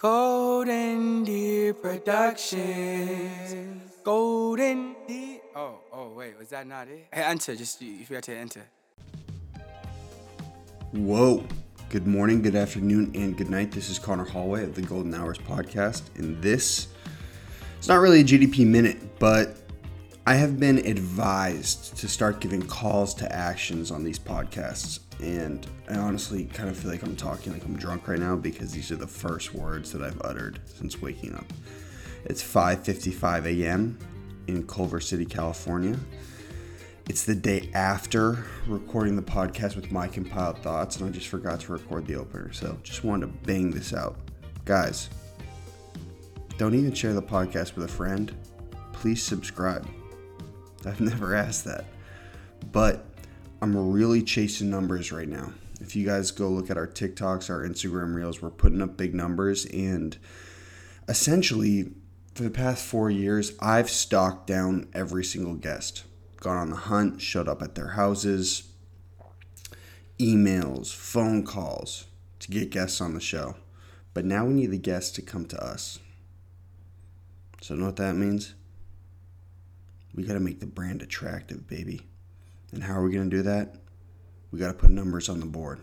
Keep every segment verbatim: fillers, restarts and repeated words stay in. Golden Deer Productions. Golden Deer. Oh, oh, wait, was that not it? Hey, enter, just you forgot to enter. Whoa. Good morning, good afternoon, and good night. This is Conor Holway of the Golden Hours Podcast, and this it's not really a G D P minute, but I have been advised to start giving calls to actions on these podcasts. And I honestly kind of feel like I'm talking like I'm drunk right now because these are the first words that I've uttered since waking up. It's five fifty-five a.m. in Culver City, California. It's the day after recording the podcast with My Compiled Thoughts, and I just forgot to record the opener, so just wanted to bang this out. Guys, don't even share the podcast with a friend. Please subscribe. I've never asked that, but I'm really chasing numbers right now. If you guys go look at our TikToks, our Instagram Reels, we're putting up big numbers. And essentially, for the past four years, I've stalked down every single guest. Gone on the hunt, showed up at their houses, emails, phone calls to get guests on the show. But now we need the guests to come to us. So you know what that means? We got to make the brand attractive, baby. And how are we going to do that? We got to put numbers on the board.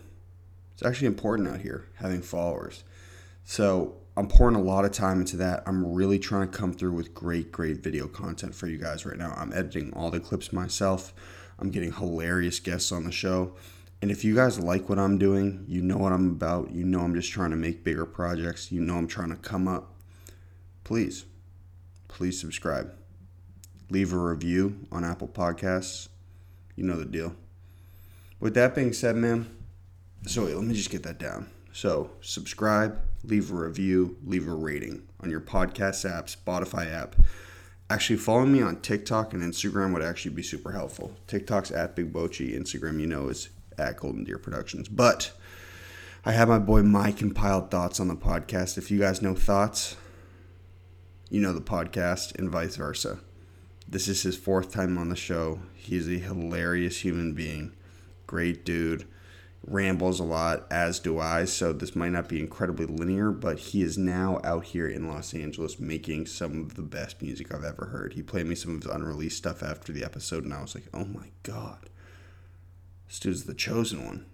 It's actually important out here, having followers. So I'm pouring a lot of time into that. I'm really trying to come through with great, great video content for you guys right now. I'm editing all the clips myself. I'm getting hilarious guests on the show. And if you guys like what I'm doing, you know what I'm about. You know I'm just trying to make bigger projects. You know I'm trying to come up. Please, please subscribe. Leave a review on Apple Podcasts. You know the deal. With that being said, man, so wait, let me just get that down. So subscribe, leave a review, leave a rating on your podcast app, Spotify app. Actually, following me on TikTok and Instagram would actually be super helpful. TikTok's at Big Bochi. Instagram, you know, is at Golden Deer Productions. But I have my boy My Compiled Thoughts on the podcast. If you guys know Thoughts, you know the podcast, and vice versa. This is his fourth time on the show. He's a hilarious human being. Great dude. Rambles a lot, as do I. So this might not be incredibly linear, but he is now out here in Los Angeles making some of the best music I've ever heard. He played me some of his unreleased stuff after the episode, and I was like, oh my God. This dude's the chosen one.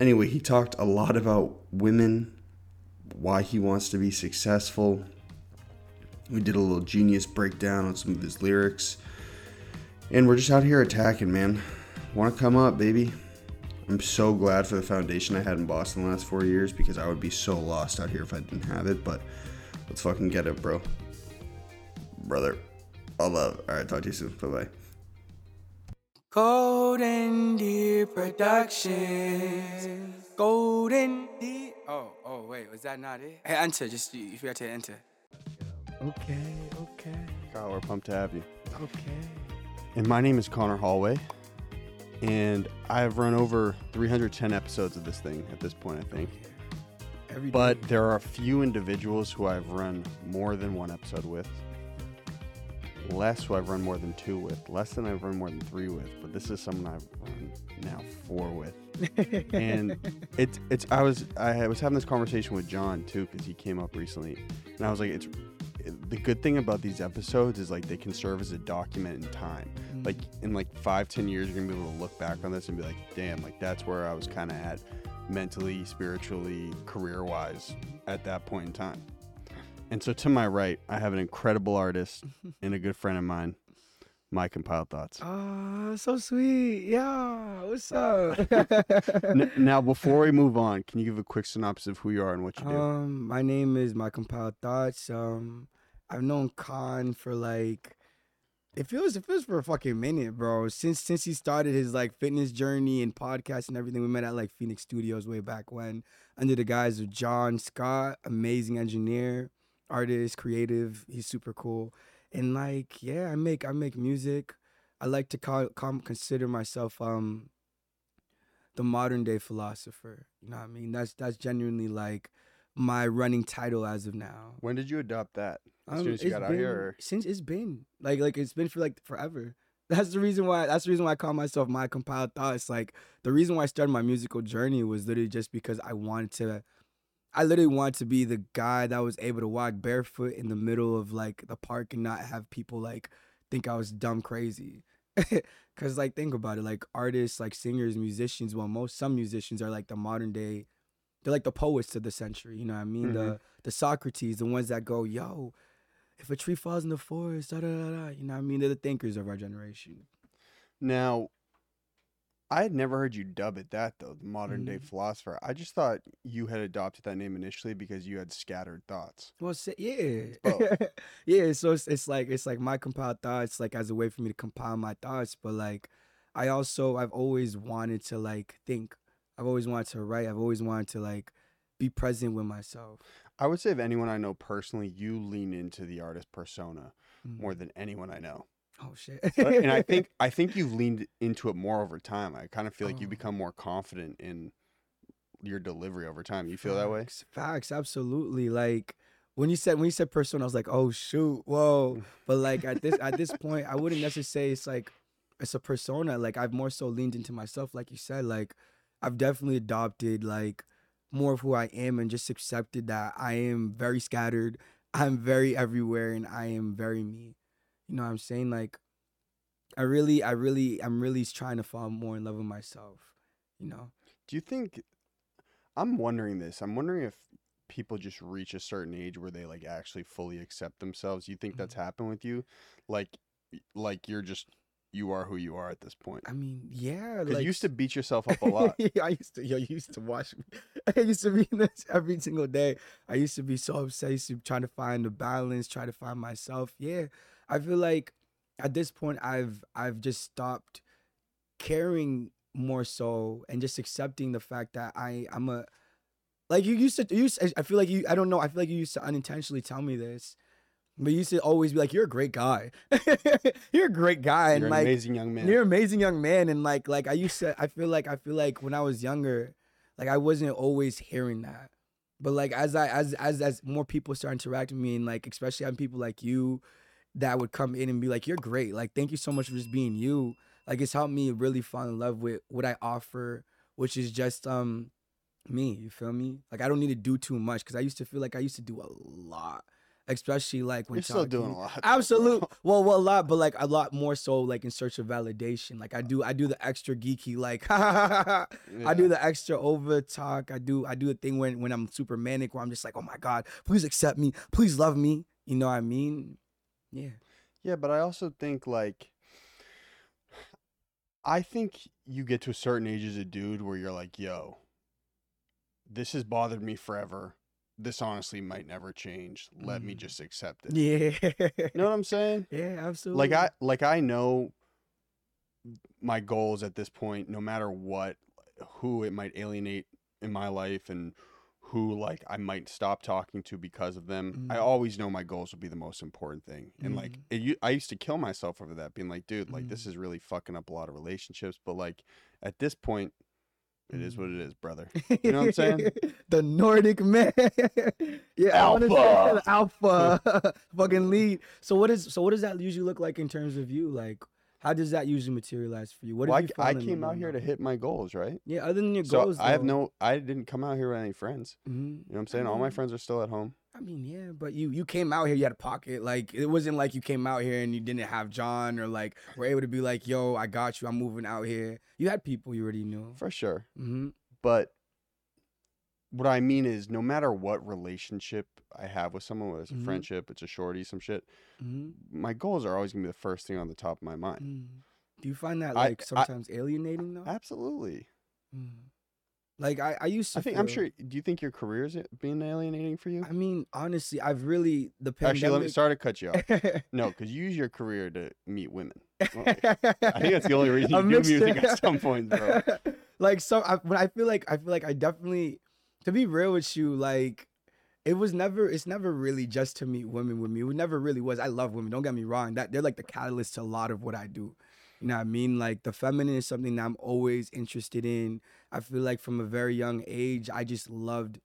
Anyway, he talked a lot about women, why he wants to be successful. We did a little genius breakdown on some of his lyrics. And we're just out here attacking, man. Want to come up, baby. I'm so glad for the foundation I had in Boston the last four years because I would be so lost out here if I didn't have it. But let's fucking get it, bro. Brother. All love. All right, talk to you soon. Bye-bye. Golden Deer Productions. Golden Deer. Oh, oh, wait. Was that not it? Hey, enter. Just, you forgot to enter. Okay, okay. God, we're pumped to have you. Okay. And my name is Conor Holway, and I've run over three hundred ten episodes of this thing at this point, I think. Every but day. There are a few individuals who I've run more than one episode with, less who I've run more than two with, less than I've run more than three with, but this is someone I've run now four with. and it's it's I was I was having this conversation with John too, because he came up recently, and I was like, it's the good thing about these episodes is like they can serve as a document in time. Mm-hmm. Like in like five, ten years, you're gonna be able to look back on this and be like, damn, like that's where I was kind of at mentally, spiritually, career-wise at that point in time. And so to my right, I have an incredible artist and a good friend of mine, My Compiled Thoughts. Oh, so sweet. Yeah, what's up? Now, before we move on, can you give a quick synopsis of who you are and what you do? Um, my name is My Compiled Thoughts. Um, I've known Con for like, it feels it feels for a fucking minute, bro. Since since he started his like fitness journey and podcast and everything, we met at like Phoenix Studios way back when, under the guise of John Scott, amazing engineer, artist, creative. He's super cool. And like, yeah, I make I make music. I like to call, call consider myself um the modern day philosopher. You know what I mean? That's that's genuinely like my running title as of now. When did you adopt that? As um, soon as you got been, out here? Or? Since it's been like like it's been for like forever. That's the reason why. That's the reason why I call myself My Compiled Thoughts. Like the reason why I started my musical journey was literally just because I wanted to. I literally wanted to be the guy that was able to walk barefoot in the middle of like the park and not have people like think I was dumb crazy. Cause like think about it, like artists, like singers, musicians, well most some musicians are like the modern day, they're like the poets of the century, you know what I mean? Mm-hmm. The the Socrates, the ones that go, yo, if a tree falls in the forest, da da da da, you know what I mean? They're the thinkers of our generation. Now, I had never heard you dub it that though, the modern mm-hmm. day philosopher. I just thought you had adopted that name initially because you had scattered thoughts. Well, yeah, yeah. So it's, it's like it's like my compiled thoughts, like as a way for me to compile my thoughts. But like, I also I've always wanted to like think. I've always wanted to write. I've always wanted to like be present with myself. I would say of anyone I know personally, you lean into the artist persona mm-hmm. more than anyone I know. Oh shit! but, and I think I think you've leaned into it more over time. I kind of feel like oh. you become more confident in your delivery over time. You feel facts, that way? Facts, absolutely. Like when you said when you said persona, I was like, oh shoot, whoa. But like at this at this point, I wouldn't necessarily say it's like it's a persona. Like I've more so leaned into myself, like you said. Like I've definitely adopted like more of who I am and just accepted that I am very scattered, I'm very everywhere, and I am very me. You know what I'm saying? Like, I really, I really, I'm really trying to fall more in love with myself, you know? Do you think, I'm wondering this, I'm wondering if people just reach a certain age where they, like, actually fully accept themselves. You think mm-hmm. that's happened with you? Like, like you're just, you are who you are at this point. I mean, yeah. Because like, you used to beat yourself up a lot. yeah, I used to, yo, you used to watch me. I used to be in this every single day. I used to be so upset. I used to try to find the balance, try to find myself. Yeah. I feel like at this point I've I've just stopped caring more so and just accepting the fact that I I'm a like you used to you used to, I feel like you I don't know I feel like you used to unintentionally tell me this, but you used to always be like, you're a great guy. You're a great guy and you're like an amazing young man. You're an amazing young man and like like I used to I feel like I feel like when I was younger, like I wasn't always hearing that. But like as I as as as more people start interacting with me and like especially having people like you that would come in and be like, you're great. Like, thank you so much for just being you. Like, it's helped me really fall in love with what I offer, which is just um me, you feel me? Like, I don't need to do too much because I used to feel like I used to do a lot, especially like when- You're still doing a lot. Absolutely. Well, well, a lot, but like a lot more so like in search of validation. Like I do, I do the extra geeky, like, ha, ha, ha, ha. Yeah. I do the extra over talk. I do, I do a thing when, when I'm super manic where I'm just like, oh my God, please accept me. Please love me. You know what I mean? Yeah. Yeah, but I also think like I think you get to a certain age as a dude where you're like, yo, this has bothered me forever. This honestly might never change. Let mm. me just accept it. Yeah. You know what I'm saying? Yeah, absolutely. Like I like I know my goals at this point, no matter what, who it might alienate in my life and who like I might stop talking to because of them. Mm-hmm. I always know my goals will be the most important thing. And mm-hmm. like it, I used to kill myself over that being like, dude, like mm-hmm. this is really fucking up a lot of relationships. But like at this point, it mm-hmm. is what it is, brother. You know what I'm saying? The Nordic man. Yeah. Alpha. Alpha. Fucking lead. So what is, so what does that usually look like in terms of you? Like, how does that usually materialize for you? What well, you I, I came out here to hit my goals, right? Yeah, other than your so goals, I have though, no, I didn't come out here with any friends. Mm-hmm. You know what I'm saying? I mean, all my friends are still at home. I mean, yeah, but you you came out here, you had a pocket. Like, it wasn't like you came out here and you didn't have John or like were able to be like, yo, I got you, I'm moving out here. You had people you already knew. For sure. Mm-hmm. But what I mean is no matter what relationship I have with someone, whether it's a mm-hmm. friendship, it's a shorty, some shit, mm-hmm. my goals are always going to be the first thing on the top of my mind. Mm. Do you find that like I, sometimes I, alienating though? Absolutely. Mm. Like I, I used to I think feel, I'm sure, do you think your career is being alienating for you? I mean, honestly, I've really, the pandemic. Actually, let me, sorry to cut you off. No, because you use your career to meet women. Well, I think that's the only reason you do music at some point, bro. Like, so, I, but I feel like, I feel like I definitely, to be real with you, like, it was never, it's never really just to meet women with me. It never really was. I love women. Don't get me wrong. That they're like the catalyst to a lot of what I do. You know what I mean? Like the feminine is something that I'm always interested in. I feel like from a very young age, I just loved,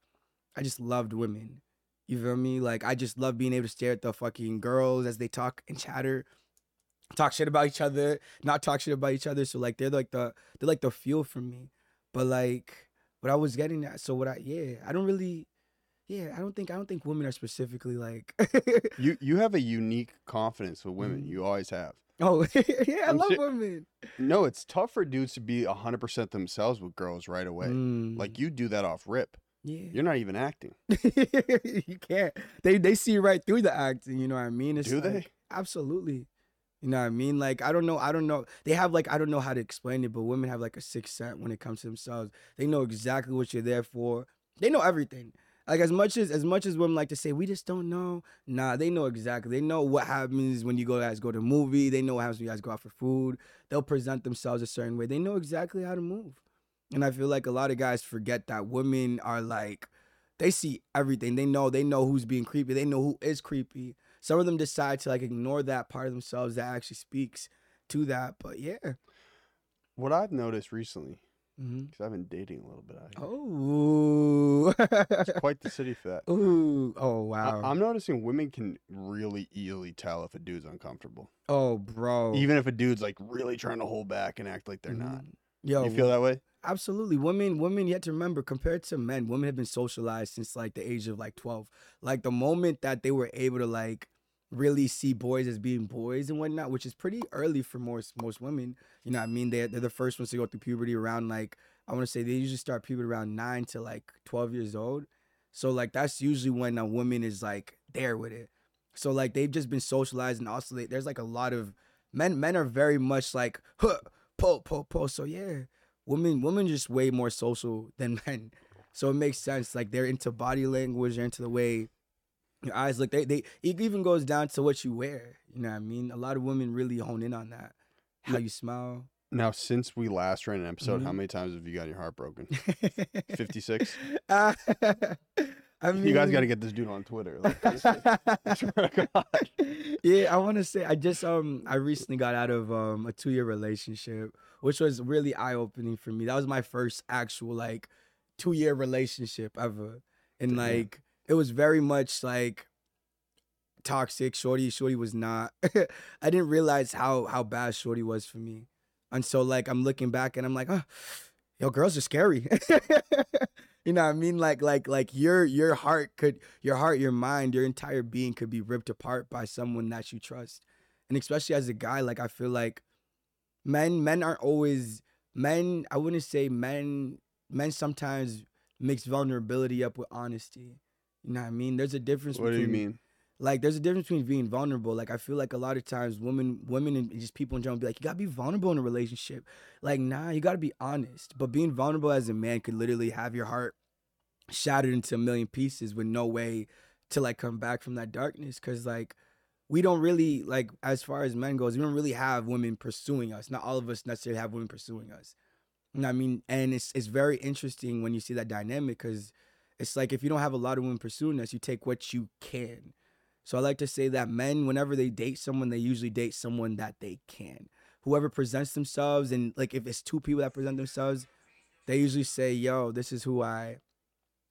I just loved women. You feel me? Like I just love being able to stare at the fucking girls as they talk and chatter, talk shit about each other, not talk shit about each other. So like, they're like the, they're like the fuel for me. But like, what I was getting at, so what I, yeah, I don't really, Yeah, I don't think I don't think women are specifically like. you you have a unique confidence with women. Mm. You always have. Oh yeah, I I'm love si- women. No, it's tough for dudes to be a hundred percent themselves with girls right away. Mm. Like you do that off rip. Yeah, you're not even acting. You can't. They they see right through the acting. You know what I mean? It's do like, they? Absolutely. You know what I mean? Like, I don't know. I don't know. They have like, I don't know how to explain it, but women have like a sixth sense when it comes to themselves. They know exactly what you're there for. They know everything. Like as much as as much as women like to say, we just don't know. Nah, they know exactly. They know what happens when you go, guys go to a movie. They know what happens when you guys go out for food. They'll present themselves a certain way. They know exactly how to move. And I feel like a lot of guys forget that women are like, they see everything. They know. They know who's being creepy. They know who is creepy. Some of them decide to like ignore that part of themselves that actually speaks to that. But yeah, what I've noticed recently, because mm-hmm. I've been dating a little bit out here. Oh, it's quite the city for that. Ooh, oh wow. I- I'm noticing women can really easily tell if a dude's uncomfortable. Oh, bro. Even if a dude's like really trying to hold back and act like they're mm-hmm. not. Yo, you feel that way? Absolutely. Women, women, you have to remember, compared to men, women have been socialized since like the age of like twelve. Like the moment that they were able to like really see boys as being boys and whatnot, which is pretty early for most most women. You know what I mean? They're, they're the first ones to go through puberty around like, I want to say they usually start puberty around nine to like twelve years old. So like that's usually when a woman is like there with it. So like they've just been socialized, and also they, there's like a lot of men. Men are very much like, huh, po, po, po. So yeah, women, women just way more social than men. So it makes sense. Like they're into body language, they're into the way your eyes look. They, they, it even goes down to what you wear. You know what I mean? A lot of women really hone in on that. How you smile. Now, since we last ran an episode, mm-hmm. how many times have you got your heart broken? fifty-six? Uh, I mean, you guys got to get this dude on Twitter. Like, this, this, yeah, I want to say I just um I recently got out of um a two year relationship, which was really eye opening for me. That was my first actual like two year relationship ever, and like it was very much like toxic. Shorty, Shorty was not. I didn't realize how how bad Shorty was for me, and so like I'm looking back and I'm like, oh, yo, girls are scary. You know what I mean? Like, like, like your, your heart could, your heart, your mind, your entire being could be ripped apart by someone that you trust. And especially as a guy, like, I feel like men, men aren't always men. I wouldn't say men, men sometimes mix vulnerability up with honesty. You know what I mean? There's a difference. What between, do you mean? Like, there's a difference between being vulnerable. Like, I feel like a lot of times women, women and just people in general be like, you got to be vulnerable in a relationship. Like, nah, you got to be honest. But being vulnerable as a man could literally have your heart shattered into a million pieces with no way to, like, come back from that darkness. Because, like, we don't really, like, as far as men goes, we don't really have women pursuing us. Not all of us necessarily have women pursuing us. You know what I mean? And it's it's very interesting when you see that dynamic, because it's like if you don't have a lot of women pursuing us, you take what you can. So I like to say that men, whenever they date someone, they usually date someone that they can. Whoever presents themselves, and like if it's two people that present themselves, they usually say, yo, this is who I,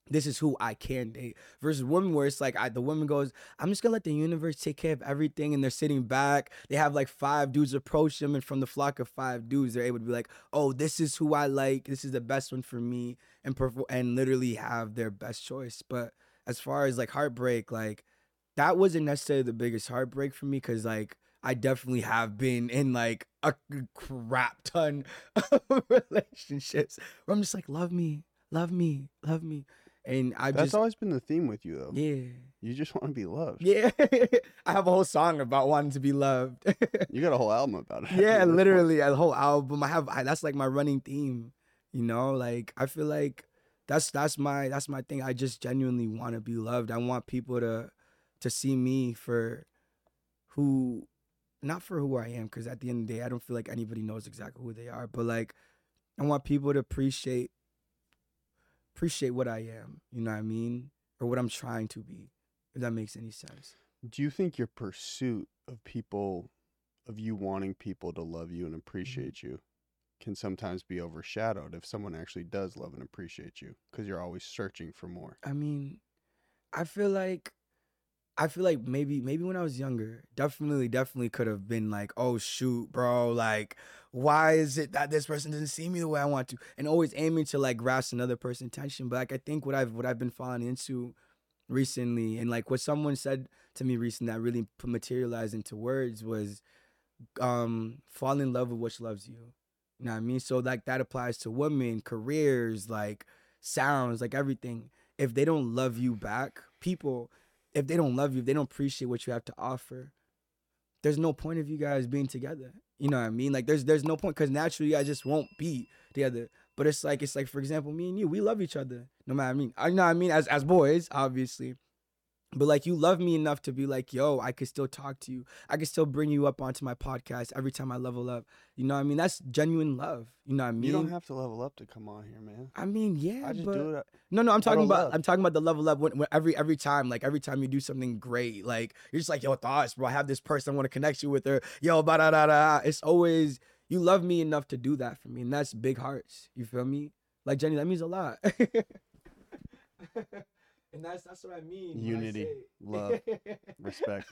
this is who I can date. Versus women where it's like I, the woman goes, I'm just going to let the universe take care of everything. And they're sitting back. They have like five dudes approach them. And from the flock of five dudes, they're able to be like, oh, this is who I like. This is the best one for me. And, perf- and literally have their best choice. But as far as like heartbreak, like, that wasn't necessarily the biggest heartbreak for me, because, like, I definitely have been in, like, a crap ton of relationships where I'm just like, love me, love me, love me. And I That's just, always been the theme with you, though. Yeah. You just want to be loved. Yeah. I have a whole song about wanting to be loved. You got a whole album about it. Yeah, literally, a whole album. I have, I, that's, like, my running theme, you know? Like, I feel like that's, that's, my, that's my thing. I just genuinely want to be loved. I want people to... to see me for who, not for who I am, because at the end of the day, I don't feel like anybody knows exactly who they are, but like, I want people to appreciate, appreciate what I am, you know what I mean? Or what I'm trying to be, if that makes any sense. Do you think your pursuit of people, of you wanting people to love you and appreciate mm-hmm. you, can sometimes be overshadowed if someone actually does love and appreciate you, because you're always searching for more? I mean, I feel like, I feel like maybe maybe when I was younger, definitely, definitely could have been like, oh, shoot, bro. Like, why is it that this person doesn't see me the way I want to? And always aiming to, like, grasp another person's attention. But, like, I think what I've what I've been falling into recently. And like what someone said to me recently that really materialized into words was, um, fall in love with what loves you. You know what I mean? So like that applies to women, careers, like sounds, like everything. If they don't love you back, people, if they don't love you, if they don't appreciate what you have to offer, there's no point of you guys being together. You know what I mean? Like there's there's no point, because naturally you guys just won't be together. But it's like, it's like, for example, me and you, we love each other. No matter what I mean. I you know what I mean, as as boys, obviously. But like, you love me enough to be like, yo, I could still talk to you. I could still bring you up onto my podcast every time I level up. You know what I mean? That's genuine love. You know what I mean? You don't have to level up to come on here, man. I mean, yeah, I just but... do it. No, no, I'm talking about love. I'm talking about the level up when, when every every time, like every time you do something great, like you're just like, yo, Thoughts, bro, I have this person I want to connect you with her. Yo, ba da da da. It's always, you love me enough to do that for me, and that's big hearts. You feel me? Like Jenny, that means a lot. And that's that's what I mean. Unity, love, respect.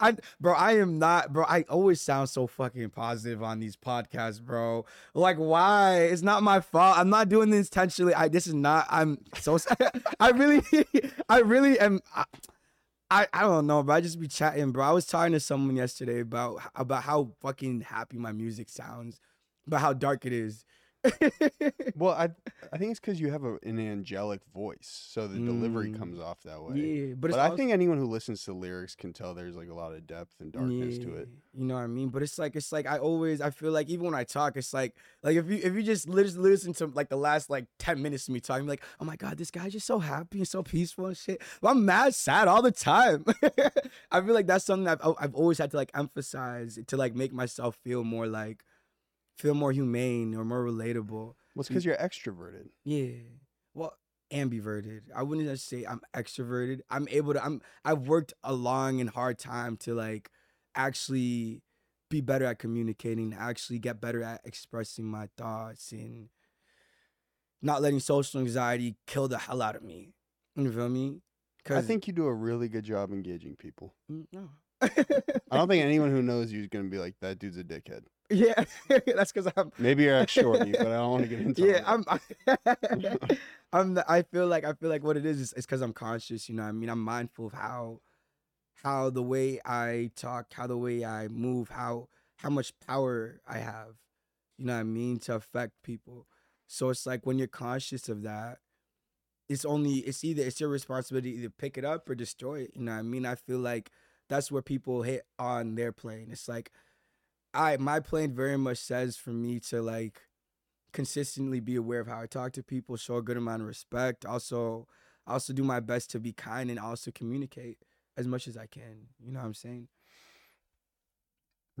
I bro, I am not bro. I always sound so fucking positive on these podcasts, bro. Like, why? It's not my fault. I'm not doing this intentionally. I this is not. I'm so. I really, I really am. I, I I don't know, bro. I just be chatting, bro. I was talking to someone yesterday about about how fucking happy my music sounds, about how dark it is. Well, I I think it's because you have a, an angelic voice, so the mm. delivery comes off that way. Yeah, but, it's but also, I think anyone who listens to lyrics can tell there's like a lot of depth and darkness yeah, to it. You know what I mean? But it's like it's like I always I feel like even when I talk, it's like like if you if you just listen to like the last like ten minutes of me talking, I'm like, oh my god, this guy's just so happy and so peaceful and shit. But I'm mad, sad all the time. I feel like that's something that I've I've always had to like emphasize to like make myself feel more like. Feel more humane or more relatable. Well, it's because you're extroverted. Yeah. Well, ambiverted. I wouldn't just say I'm extroverted. I'm able to. I'm. I've worked a long and hard time to like actually be better at communicating. Actually get better at expressing my thoughts and not letting social anxiety kill the hell out of me. You feel me? I think you do a really good job engaging people. No. I don't think anyone who knows you is gonna be like, that dude's a dickhead. Yeah, that's because I'm. Maybe you're ex shorty, but I don't want to get into. Yeah, I'm. I, I'm. The, I feel like I feel like what it is is it's because I'm conscious. You know what I mean? I'm mindful of how, how the way I talk, how the way I move, how how much power I have. You know what I mean? To affect people. So it's like when you're conscious of that, it's only it's either it's your responsibility to either pick it up or destroy it. You know what I mean? I feel like that's where people hit on their plane. It's like. I my plan very much says for me to like consistently be aware of how I talk to people, show a good amount of respect, also also do my best to be kind and also communicate as much as I can. You know what I'm saying?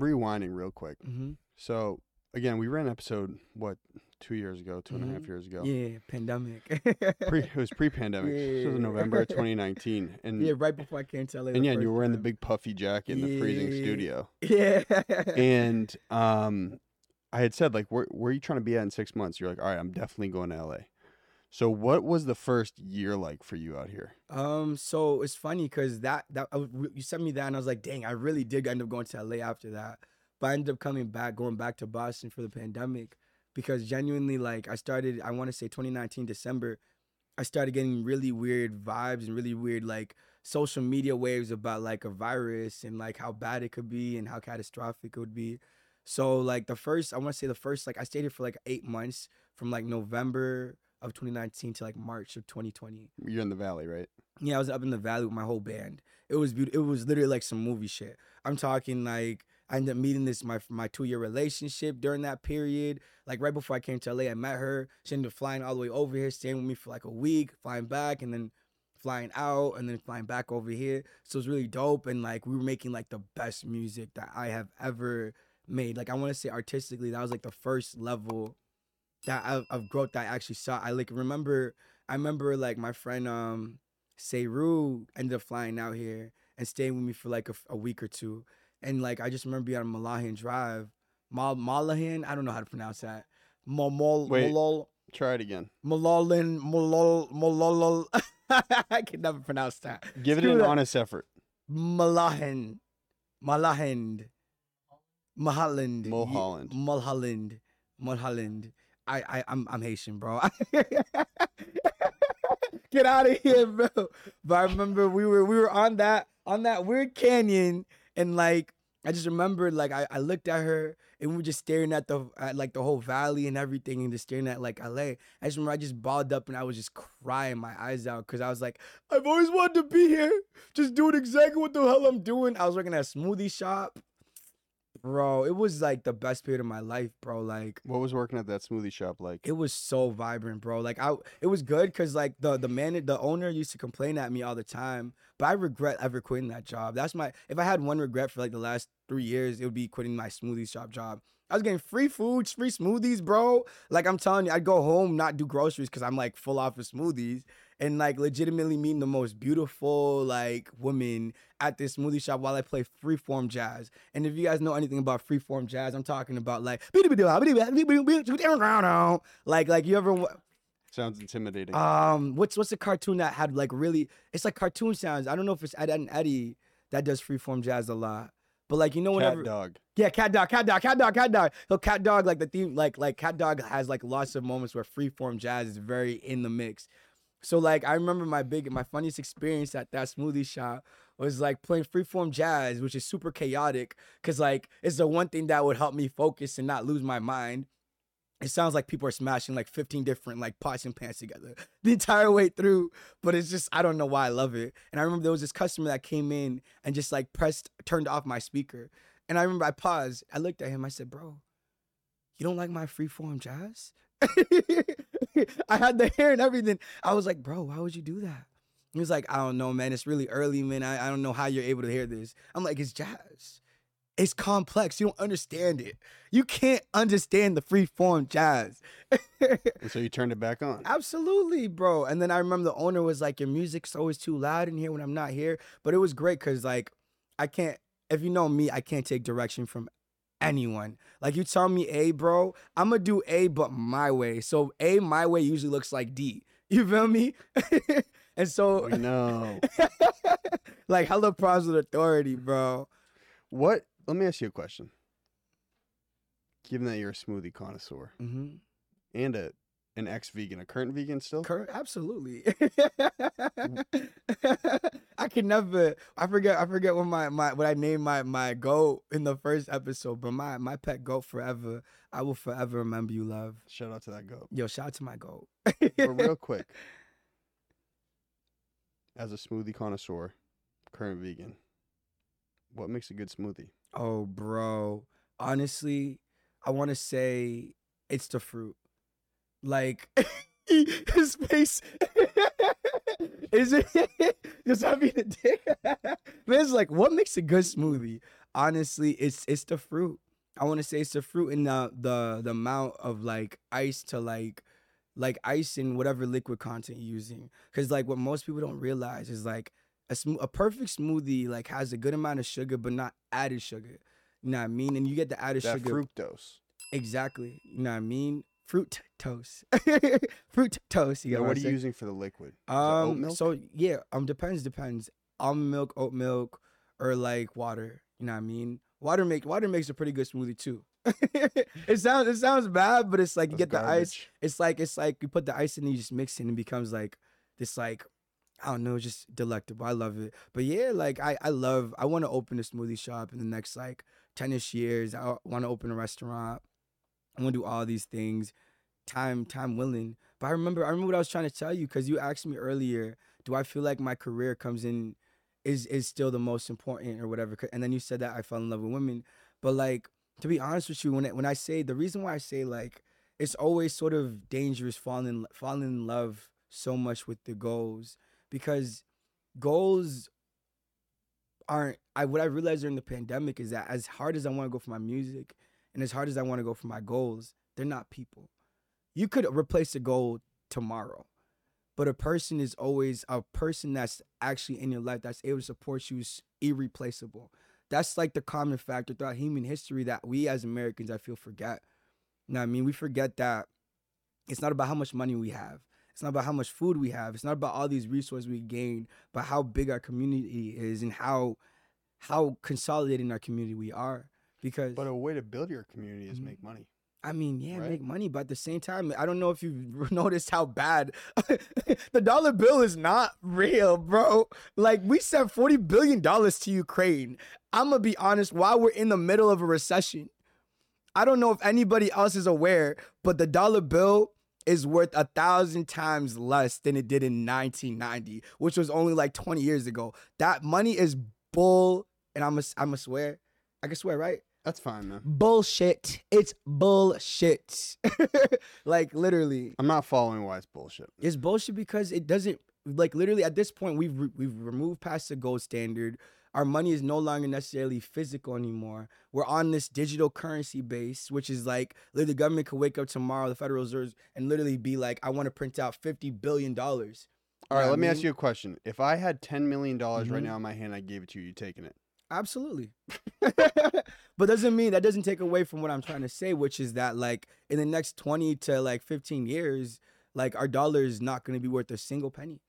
Rewinding real quick. Mm-hmm. So again, we ran an episode what two years ago, two mm-hmm. and a half years ago. Yeah, pandemic. pre, it was pre-pandemic. Yeah. This was November twenty nineteen, and yeah, right before I came to L A. And yeah, you were in the big puffy jacket in yeah. the freezing studio. Yeah. And um, I had said like, where where are you trying to be at in six months? You're like, all right, I'm definitely going to L A. So what was the first year like for you out here? Um, so it's funny because that that you sent me that, and I was like, dang, I really did end up going to L A after that. But I ended up coming back, going back to Boston for the pandemic because genuinely, like, I started, I want to say twenty nineteen, December, I started getting really weird vibes and really weird, like, social media waves about, like, a virus and, like, how bad it could be and how catastrophic it would be. So, like, the first, I want to say the first, like, I stayed here for, like, eight months from, like, November of twenty nineteen to, like, March of twenty twenty. You're in the Valley, right? Yeah, I was up in the Valley with my whole band. It was beautiful. It was literally, like, some movie shit. I'm talking, like... I ended up meeting this, my my two-year relationship during that period. Like, right before I came to L A, I met her. She ended up flying all the way over here, staying with me for, like, a week, flying back, and then flying out, and then flying back over here. So it was really dope, and, like, we were making, like, the best music that I have ever made. Like, I want to say artistically, that was, like, the first level that I, of growth that I actually saw. I, like, remember, I remember, like, my friend um Seiru ended up flying out here and staying with me for, like, a, a week or two. And, like, I just remember being on Mulholland Drive. Mul- Mulholland? I don't know how to pronounce that. Mul- Mul- Wait, Mulol- try it again. Mulholland, Mulol, Mulol. I can never pronounce that. Give Screw it an that. honest effort. Mulholland. Mulholland. Mulholland. Mulholland. Mulholland. Mulholland. I, I, I'm, I'm Haitian, bro. Get out of here, bro. But I remember we were we were on that on that weird canyon, and like I just remembered like I, I looked at her and we were just staring at the at like the whole valley and everything, and just staring at like L A. I just remember I just balled up and I was just crying my eyes out because I was like, I've always wanted to be here, just doing exactly what the hell I'm doing. I was working at a smoothie shop. Bro, it was like the best period of my life, bro. Like, what was working at that smoothie shop like? It was so vibrant, bro. Like, I, it was good because like the the man, the owner used to complain at me all the time, but I regret ever quitting that job. That's my, if I had one regret for like the last three years, it would be quitting my smoothie shop job. I was getting free food, free smoothies, bro. Like I'm telling you, I'd go home, not do groceries because I'm like full off of smoothies, and like legitimately meeting the most beautiful like woman at this smoothie shop while I play freeform jazz. And if you guys know anything about freeform jazz, I'm talking about like like like you ever. Sounds intimidating. Um, what's what's the cartoon that had like really? It's like cartoon sounds. I don't know if it's Ed, Ed and Eddie that does freeform jazz a lot. But like you know whenever, cat dog. Yeah, cat dog, cat dog, cat dog, cat dog. So cat dog, like the theme, like like cat dog has like lots of moments where freeform jazz is very in the mix. So like I remember my big, my funniest experience at that smoothie shop was like playing freeform jazz, which is super chaotic because like it's the one thing that would help me focus and not lose my mind. It sounds like people are smashing like fifteen different like pots and pans together the entire way through. But it's just, I don't know why I love it. And I remember there was this customer that came in and just like pressed, turned off my speaker. And I remember I paused. I looked at him. I said, bro, you don't like my freeform jazz? I had the hair and everything. I was like, bro, why would you do that? He was like, I don't know, man. It's really early, man. I, I don't know how you're able to hear this. I'm like, it's jazz. It's complex. You don't understand it. You can't understand the freeform jazz. And so you turned it back on. Absolutely, bro. And then I remember the owner was like, your music's always too loud in here when I'm not here. But it was great because, like, I can't, if you know me, I can't take direction from anyone. Like, you tell me A, bro, I'm going to do A, but my way. So A, my way, usually looks like D. You feel me? And so. Oh, no. Like, hello, problems with authority, bro. What? Let me ask you a question. Given that you're a smoothie connoisseur, mm-hmm. and a an ex-vegan, a current vegan still? Current, absolutely. I could never. I forget. I forget what my, my what I named my my goat in the first episode. But my my pet goat forever. I will forever remember you, love. Shout out to that goat. Yo, shout out to my goat. But real quick, as a smoothie connoisseur, current vegan, what makes a good smoothie? Oh, bro. Honestly, I want to say it's the fruit. Like, his face. Is it just having a dick? Man, it's like, what makes a good smoothie? Honestly, it's it's the fruit. I want to say it's the fruit and the, the, the amount of, like, ice to, like, like ice and whatever liquid content you're using. Because, like, what most people don't realize is, like, A, sm- a perfect smoothie like has a good amount of sugar, but not added sugar. You know what I mean? And you get the added that sugar. Fructose. Exactly. You know what I mean? Fruit toast. Fruit toast. You know what, what are you using for the liquid? Is um. Oat milk? So yeah. Um. Depends. Depends. Almond milk, oat milk, or like water. You know what I mean? Water make water makes a pretty good smoothie too. it sounds it sounds bad, but it's like That's you get garbage. the ice. It's like it's like you put the ice in and you just mix it and it becomes like this like. I don't know, just delectable. I love it. But yeah, like I, I love, I want to open a smoothie shop in the next like ten-ish years. I want to open a restaurant. I want to do all these things. Time, time willing. But I remember, I remember what I was trying to tell you because you asked me earlier, do I feel like my career comes in, is is still the most important or whatever? And then you said that I fell in love with women. But like, to be honest with you, when I, when I say, the reason why I say like, it's always sort of dangerous falling, falling in love so much with the goals. Because goals aren't, I what I realized during the pandemic is that as hard as I want to go for my music and as hard as I want to go for my goals, they're not people. You could replace a goal tomorrow, but a person is always a person that's actually in your life that's able to support you is irreplaceable. That's like the common factor throughout human history that we as Americans, I feel, forget. You know what I mean? We forget that it's not about how much money we have. It's not about how much food we have. It's not about all these resources we gain, but how big our community is and how how consolidated in our community we are. Because, but a way to build your community is mm-hmm. make money. I mean, yeah, right? Make money, but at the same time, I don't know if you've noticed how bad the dollar bill is not real, bro. Like, we sent forty billion dollars to Ukraine. I'm going to be honest, while we're in the middle of a recession, I don't know if anybody else is aware, but the dollar bill is worth a thousand times less than it did in nineteen ninety, which was only like twenty years ago. That money is bull, and I'm a, I'm a swear. I can swear, right? That's fine, man. Bullshit. It's bullshit. Like, literally. I'm not following why it's bullshit. It's bullshit because it doesn't, like, literally at this point, we've, re- we've removed past the gold standard. Our money is no longer necessarily physical anymore. We're on this digital currency base, which is like, the government could wake up tomorrow, the Federal Reserve, and literally be like, I want to print out fifty billion dollars. All right, let I mean? me ask you a question. If I had ten million dollars mm-hmm. right now in my hand, I gave it to you, you taking it? Absolutely. But doesn't mean that doesn't take away from what I'm trying to say, which is that like in the next twenty to like fifteen years, like our dollar is not going to be worth a single penny.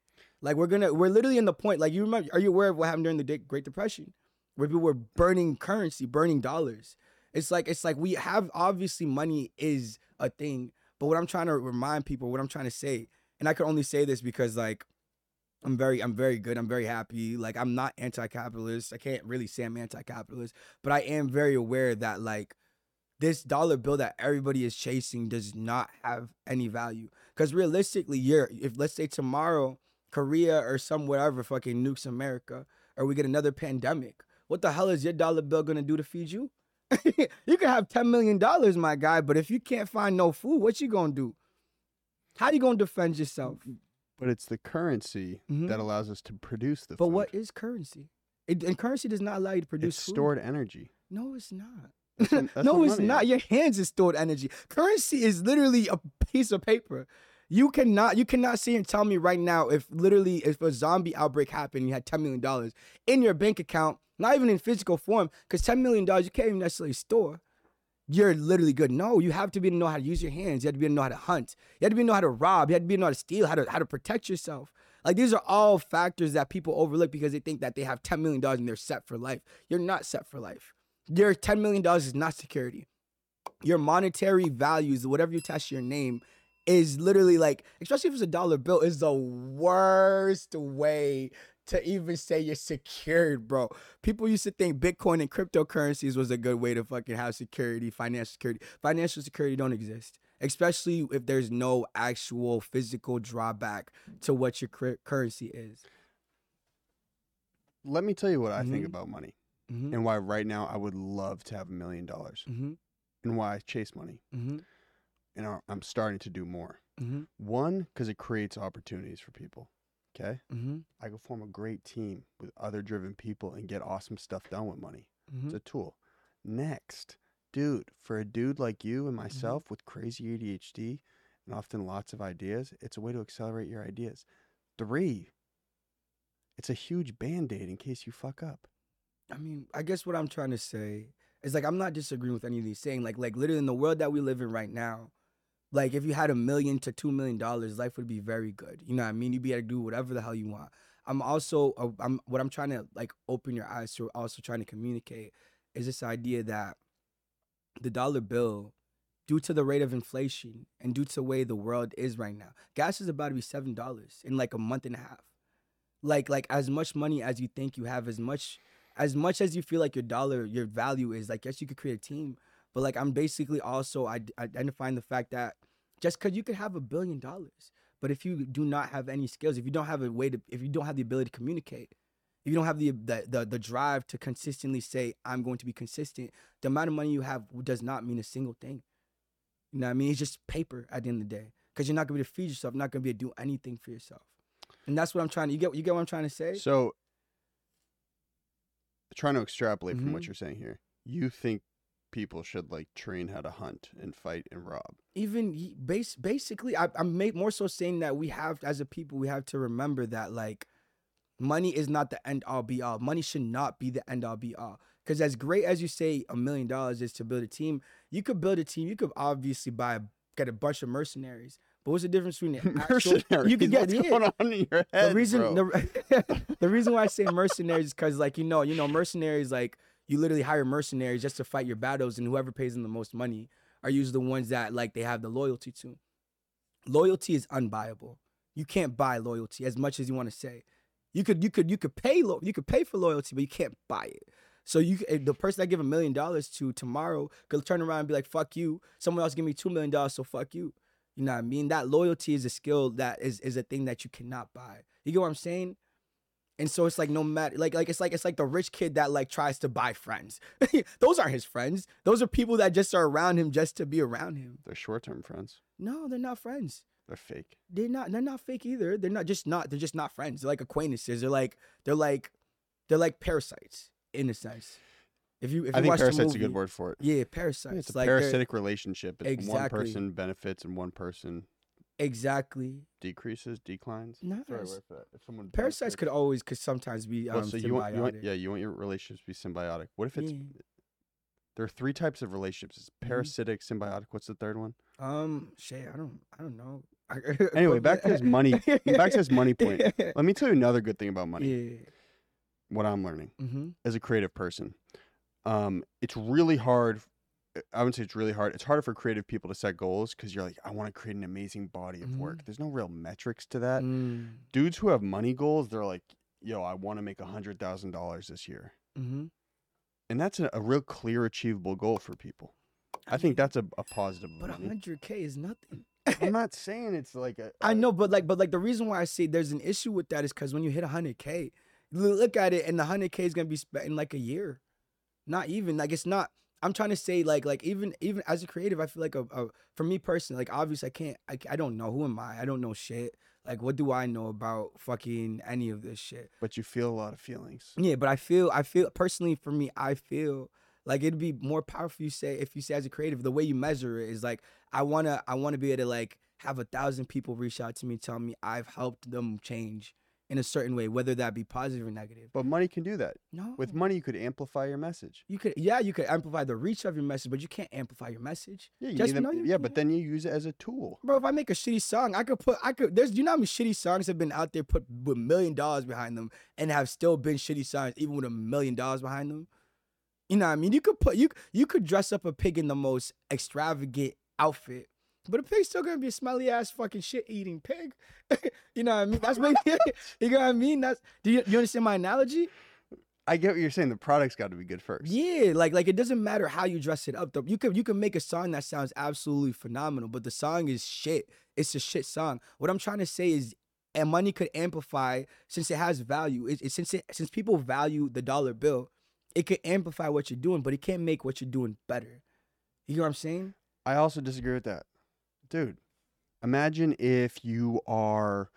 Like we're going to, we're literally in the point, like you remember, are you aware of what happened during the Great Depression? Where people were burning currency, burning dollars. It's like, it's like we have, obviously money is a thing, but what I'm trying to remind people, what I'm trying to say, and I can only say this because like, I'm very, I'm very good. I'm very happy. Like, I'm not anti-capitalist. I can't really say I'm anti-capitalist, but I am very aware that like this dollar bill that everybody is chasing does not have any value. Because realistically, you're, if let's say tomorrow Korea or some whatever fucking nukes America, or we get another pandemic, what the hell is your dollar bill gonna do to feed you? You can have ten million dollars, my guy, but if you can't find no food, what you gonna do? How you gonna defend yourself? But it's the currency mm-hmm. that allows us to produce the food. But what is currency? It, and currency does not allow you to produce it's food. It's stored energy. No, it's not. That's what, that's no, it's not. Is. Your hands is stored energy. Currency is literally a piece of paper. You cannot you cannot sit and tell me right now if literally if a zombie outbreak happened and you had ten million dollars in your bank account, not even in physical form, because ten million dollars you can't even necessarily store. You're literally good. No, you have to be able to know how to use your hands. You have to be able to know how to hunt. You have to be able to know how to rob. You have to be able to know how to steal, how to, how to protect yourself. Like, these are all factors that people overlook because they think that they have ten million dollars and they're set for life. You're not set for life. Your ten million dollars is not security. Your monetary values, whatever you attach to your name, is literally like, especially if it's a dollar bill, is the worst way to even say you're secured, bro. People used to think Bitcoin and cryptocurrencies was a good way to fucking have security, financial security. Financial security don't exist, especially if there's no actual physical drawback to what your cr- currency is. Let me tell you what I mm-hmm. think about money mm-hmm. and why right now I would love to have a million dollars mm-hmm. and why I chase money. Mm-hmm. And I'm starting to do more. Mm-hmm. One, because it creates opportunities for people. Okay, mm-hmm. I can form a great team with other driven people and get awesome stuff done with money. Mm-hmm. It's a tool. Next, dude, for a dude like you and myself mm-hmm. with crazy A D H D and often lots of ideas, it's a way to accelerate your ideas. Three, it's a huge band-aid in case you fuck up. I mean, I guess what I'm trying to say is like, I'm not disagreeing with any of these saying like, like literally in the world that we live in right now, like, if you had a million to two million dollars, life would be very good. You know what I mean? You'd be able to do whatever the hell you want. I'm also, a, I'm what I'm trying to, like, open your eyes to, also trying to communicate is this idea that the dollar bill, due to the rate of inflation and due to the way the world is right now, gas is about to be seven dollars in, like, a month and a half. Like, like as much money as you think you have, as much as much as you feel like your dollar, your value is, like, yes, you could create a team, but, like, I'm basically also identifying the fact that just because you could have a billion dollars, but if you do not have any skills, if you don't have a way to, if you don't have the ability to communicate, if you don't have the the the, the drive to consistently say, I'm going to be consistent, the amount of money you have does not mean a single thing. You know what I mean? It's just paper at the end of the day because you're not going to be able to feed yourself, not going to be able to do anything for yourself. And that's what I'm trying to, you get, you get what I'm trying to say? So, trying to extrapolate mm-hmm. from what you're saying here, you think people should like train how to hunt and fight and rob. Even base, basically, I, I'm more so saying that we have, as a people, we have to remember that like money is not the end all be all. Money should not be the end all be all. Because as great as you say a million dollars is to build a team, you could build a team. You could obviously buy get a bunch of mercenaries. But what's the difference between the actual? Mercenaries? You could get what's going on in your head, the reason bro. The, the reason why I say mercenaries is because like you know you know mercenaries like. You literally hire mercenaries just to fight your battles and whoever pays them the most money are usually the ones that like they have the loyalty to. Loyalty is unbuyable. You can't buy loyalty as much as you want to say. You could you could you could pay lo- you could pay for loyalty, but you can't buy it. So you, the person I give a million dollars to tomorrow could turn around and be like, fuck you. Someone else give me two million dollars, so fuck you. You know what I mean? That loyalty is a skill that is is a thing that you cannot buy. You get what I'm saying? And so it's like no matter like like it's like it's like the rich kid that like tries to buy friends. Those aren't his friends. Those are people that just are around him just to be around him. They're short-term friends. No, they're not friends. They're fake. They're not they're not fake either. They're not just not they're just not friends. They're like acquaintances. They're like they're like they're like parasites. In a sense, if you, if I you think watch parasite's movie, a good word for it. Yeah, parasites. Yeah, it's a like parasitic relationship. It's exactly. One person benefits and one person exactly decreases, declines. No, sorry, word for that. If someone parasites benefits. could always, could sometimes be um, well, so symbiotic. You want, you want, yeah, you want your relationships to be symbiotic. What if it's? Yeah. There are three types of relationships: it's parasitic, mm-hmm. symbiotic. What's the third one? Um, shit, I don't, I don't know. Anyway, back to his money. Back to his money point. Let me tell you another good thing about money. Yeah. What I'm learning mm-hmm. as a creative person, um, it's really hard. I would say it's really hard. It's harder for creative people to set goals because you're like, I want to create an amazing body of mm. work. There's no real metrics to that. Mm. Dudes who have money goals, they're like, yo, I want to make one hundred thousand dollars this year. Mm-hmm. And that's a, a real clear, achievable goal for people. I, I mean, think that's a, a positive. But money. one hundred K is nothing. I'm not saying it's like a, a. I know, but like, but like the reason why I say there's an issue with that is because when you hit one hundred K, look at it, and the one hundred K is going to be spent in like a year. Not even. Like, it's not. I'm trying to say, like, like even even as a creative, I feel like, a, a for me personally, like, obviously, I can't, I, I don't know. Who am I? I don't know shit. Like, what do I know about fucking any of this shit? But you feel a lot of feelings. Yeah, but I feel, I feel, personally, for me, I feel like it'd be more powerful you say, if you say as a creative, the way you measure it is, like, I want to, I want to be able to, like, have a thousand people reach out to me, tell me I've helped them change in a certain way, whether that be positive or negative. But money can do that. No. With money, you could amplify your message. You could, yeah, you could amplify the reach of your message, but you can't amplify your message. Yeah, you Just, need no, them, you, yeah, but then you use it as a tool. Bro, if I make a shitty song, I could put, I could, there's, you know how many shitty songs have been out there put with a million dollars behind them and have still been shitty songs even with a million dollars behind them? You know what I mean? You could put, you, you could dress up a pig in the most extravagant outfit, but a pig's still gonna be a smelly ass fucking shit eating pig. You know what I mean? That's what you know what I mean? That's do you, you understand my analogy? I get what you're saying. The product's got to be good first. Yeah, like like it doesn't matter how you dress it up though. You could you can make a song that sounds absolutely phenomenal, but the song is shit. It's a shit song. What I'm trying to say is, and money could amplify since it has value. It, it since it, since people value the dollar bill, it could amplify what you're doing, but it can't make what you're doing better. You know what I'm saying? I also disagree with that. Dude, imagine if you are,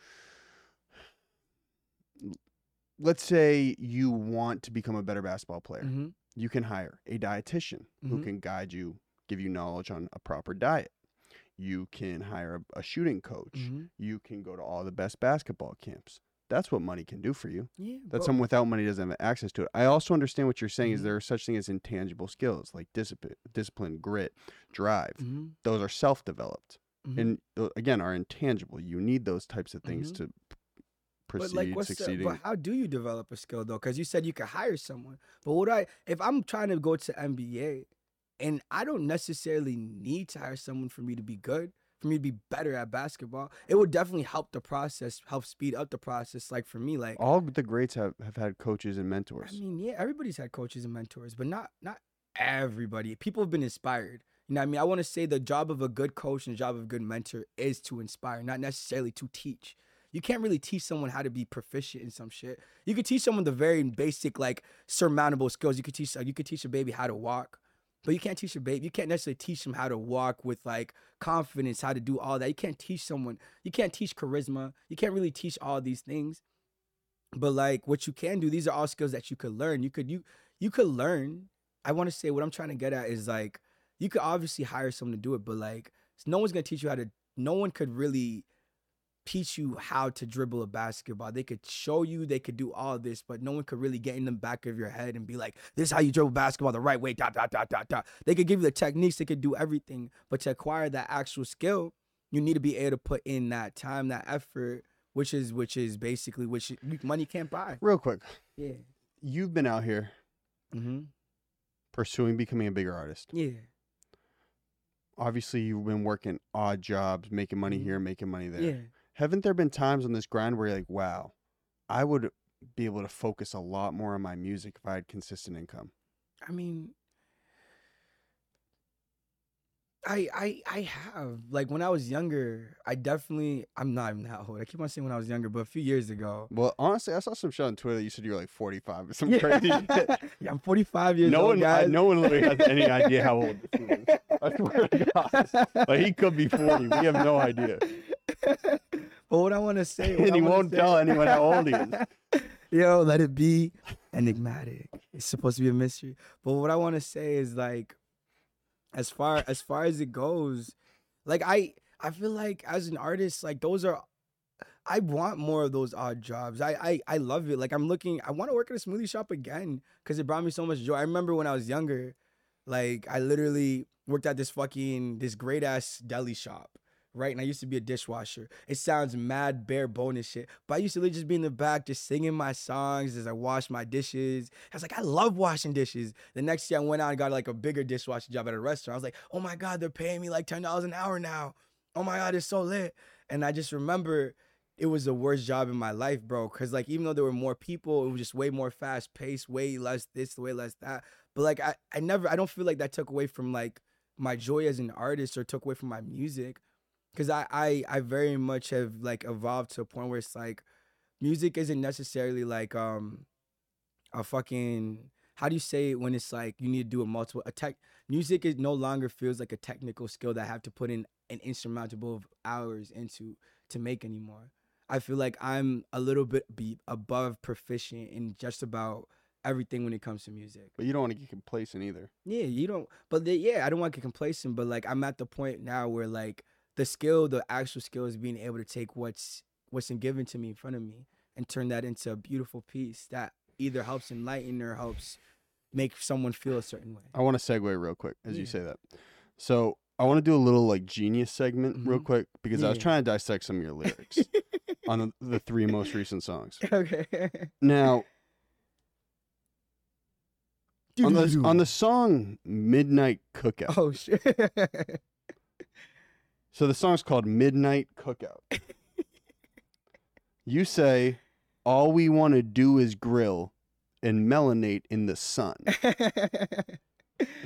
let's say you want to become a better basketball player. Mm-hmm. You can hire a dietitian mm-hmm. who can guide you, give you knowledge on a proper diet. You can hire a, a shooting coach. Mm-hmm. You can go to all the best basketball camps. That's what money can do for you. Yeah, That's someone without money doesn't have access to it. I also understand what you're saying mm-hmm. is there are such things as intangible skills like discipline, discipline, grit, drive. Mm-hmm. Those are self-developed. Mm-hmm. And again, are intangible. You need those types of things mm-hmm. to proceed, but like, what's succeeding. The, but how do you develop a skill though? Because you said you could hire someone. But what I, if I'm trying to go to M B A, and I don't necessarily need to hire someone for me to be good, for me to be better at basketball, it would definitely help the process, help speed up the process. Like for me, like all the greats have, have had coaches and mentors. I mean, yeah, everybody's had coaches and mentors, but not not everybody. People have been inspired. You know what I mean? I want to say the job of a good coach and the job of a good mentor is to inspire, not necessarily to teach. You can't really teach someone how to be proficient in some shit. You could teach someone the very basic, like surmountable skills. You could teach you could teach a baby how to walk, but you can't teach a baby. You can't necessarily teach them how to walk with like confidence, how to do all that. You can't teach someone. You can't teach charisma. You can't really teach all these things. But like what you can do, these are all skills that you could learn. You could you you could learn. I want to say what I'm trying to get at is like, you could obviously hire someone to do it, but like no one's gonna teach you how to, no one could really teach you how to dribble a basketball. They could show you, they could do all this, but no one could really get in the back of your head and be like, this is how you dribble basketball the right way, dot, dot, dot, dot, dot. They could give you the techniques, they could do everything, but to acquire that actual skill, you need to be able to put in that time, that effort, which is, which is basically, which money can't buy. Real quick. Yeah. You've been out here mm-hmm. pursuing becoming a bigger artist. Yeah. obviously you've been working odd jobs, making money here, making money there. Yeah. Haven't there been times on this grind where you're like, wow, I would be able to focus a lot more on my music if I had consistent income? I mean, I I I have. Like, when I was younger, I definitely, I'm not even that old. I keep on saying when I was younger, but a few years ago. Well, honestly, I saw some shit on Twitter that you said you were like forty-five or some yeah. crazy shit. Yeah, I'm forty-five years no old, one, guys. I, no one really has any idea how old this is. I swear to God. Like, he could be forty. We have no idea. But what I want to say... And he won't say, tell anyone how old he is. Yo, let it be enigmatic. It's supposed to be a mystery. But what I want to say is, like, as far as far as it goes, like, I I feel like as an artist, like, those are, I want more of those odd jobs. I I, I love it. Like, I'm looking, I want to work at a smoothie shop again because it brought me so much joy. I remember when I was younger, like, I literally worked at this fucking, this great ass deli shop, right? And I used to be a dishwasher. It sounds mad bare bonus shit, but I used to literally just be in the back just singing my songs as I washed my dishes. I was like, I love washing dishes. The next year I went out and got like a bigger dishwasher job at a restaurant. I was like, oh my God, they're paying me like ten dollars an hour now. Oh my God, it's so lit. And I just remember it was the worst job in my life, bro. Cause like, even though there were more people, it was just way more fast paced, way less this, way less that. But like, I, I never, I don't feel like that took away from like my joy as an artist or took away from my music. Because I, I I very much have, like, evolved to a point where it's, like, music isn't necessarily, like, um a fucking, how do you say it when it's, like, you need to do a multiple, a tech, music is no longer feels like a technical skill that I have to put in an insurmountable of hours into to make anymore. I feel like I'm a little bit be above proficient in just about everything when it comes to music. But you don't want to get complacent either. Yeah, you don't, but the, yeah, I don't want to get complacent, but, like, I'm at the point now where, like, the skill, the actual skill is being able to take what's what's been given to me in front of me and turn that into a beautiful piece that either helps enlighten or helps make someone feel a certain way. I want to segue real quick as yeah. you say that. So I want to do a little like genius segment mm-hmm. real quick because yeah. I was trying to dissect some of your lyrics on the, the three most recent songs. Okay. Now, on the, on the song Midnight Cookout. Oh, shit. So the song's called Midnight Cookout. You say, all we want to do is grill and melanate in the sun.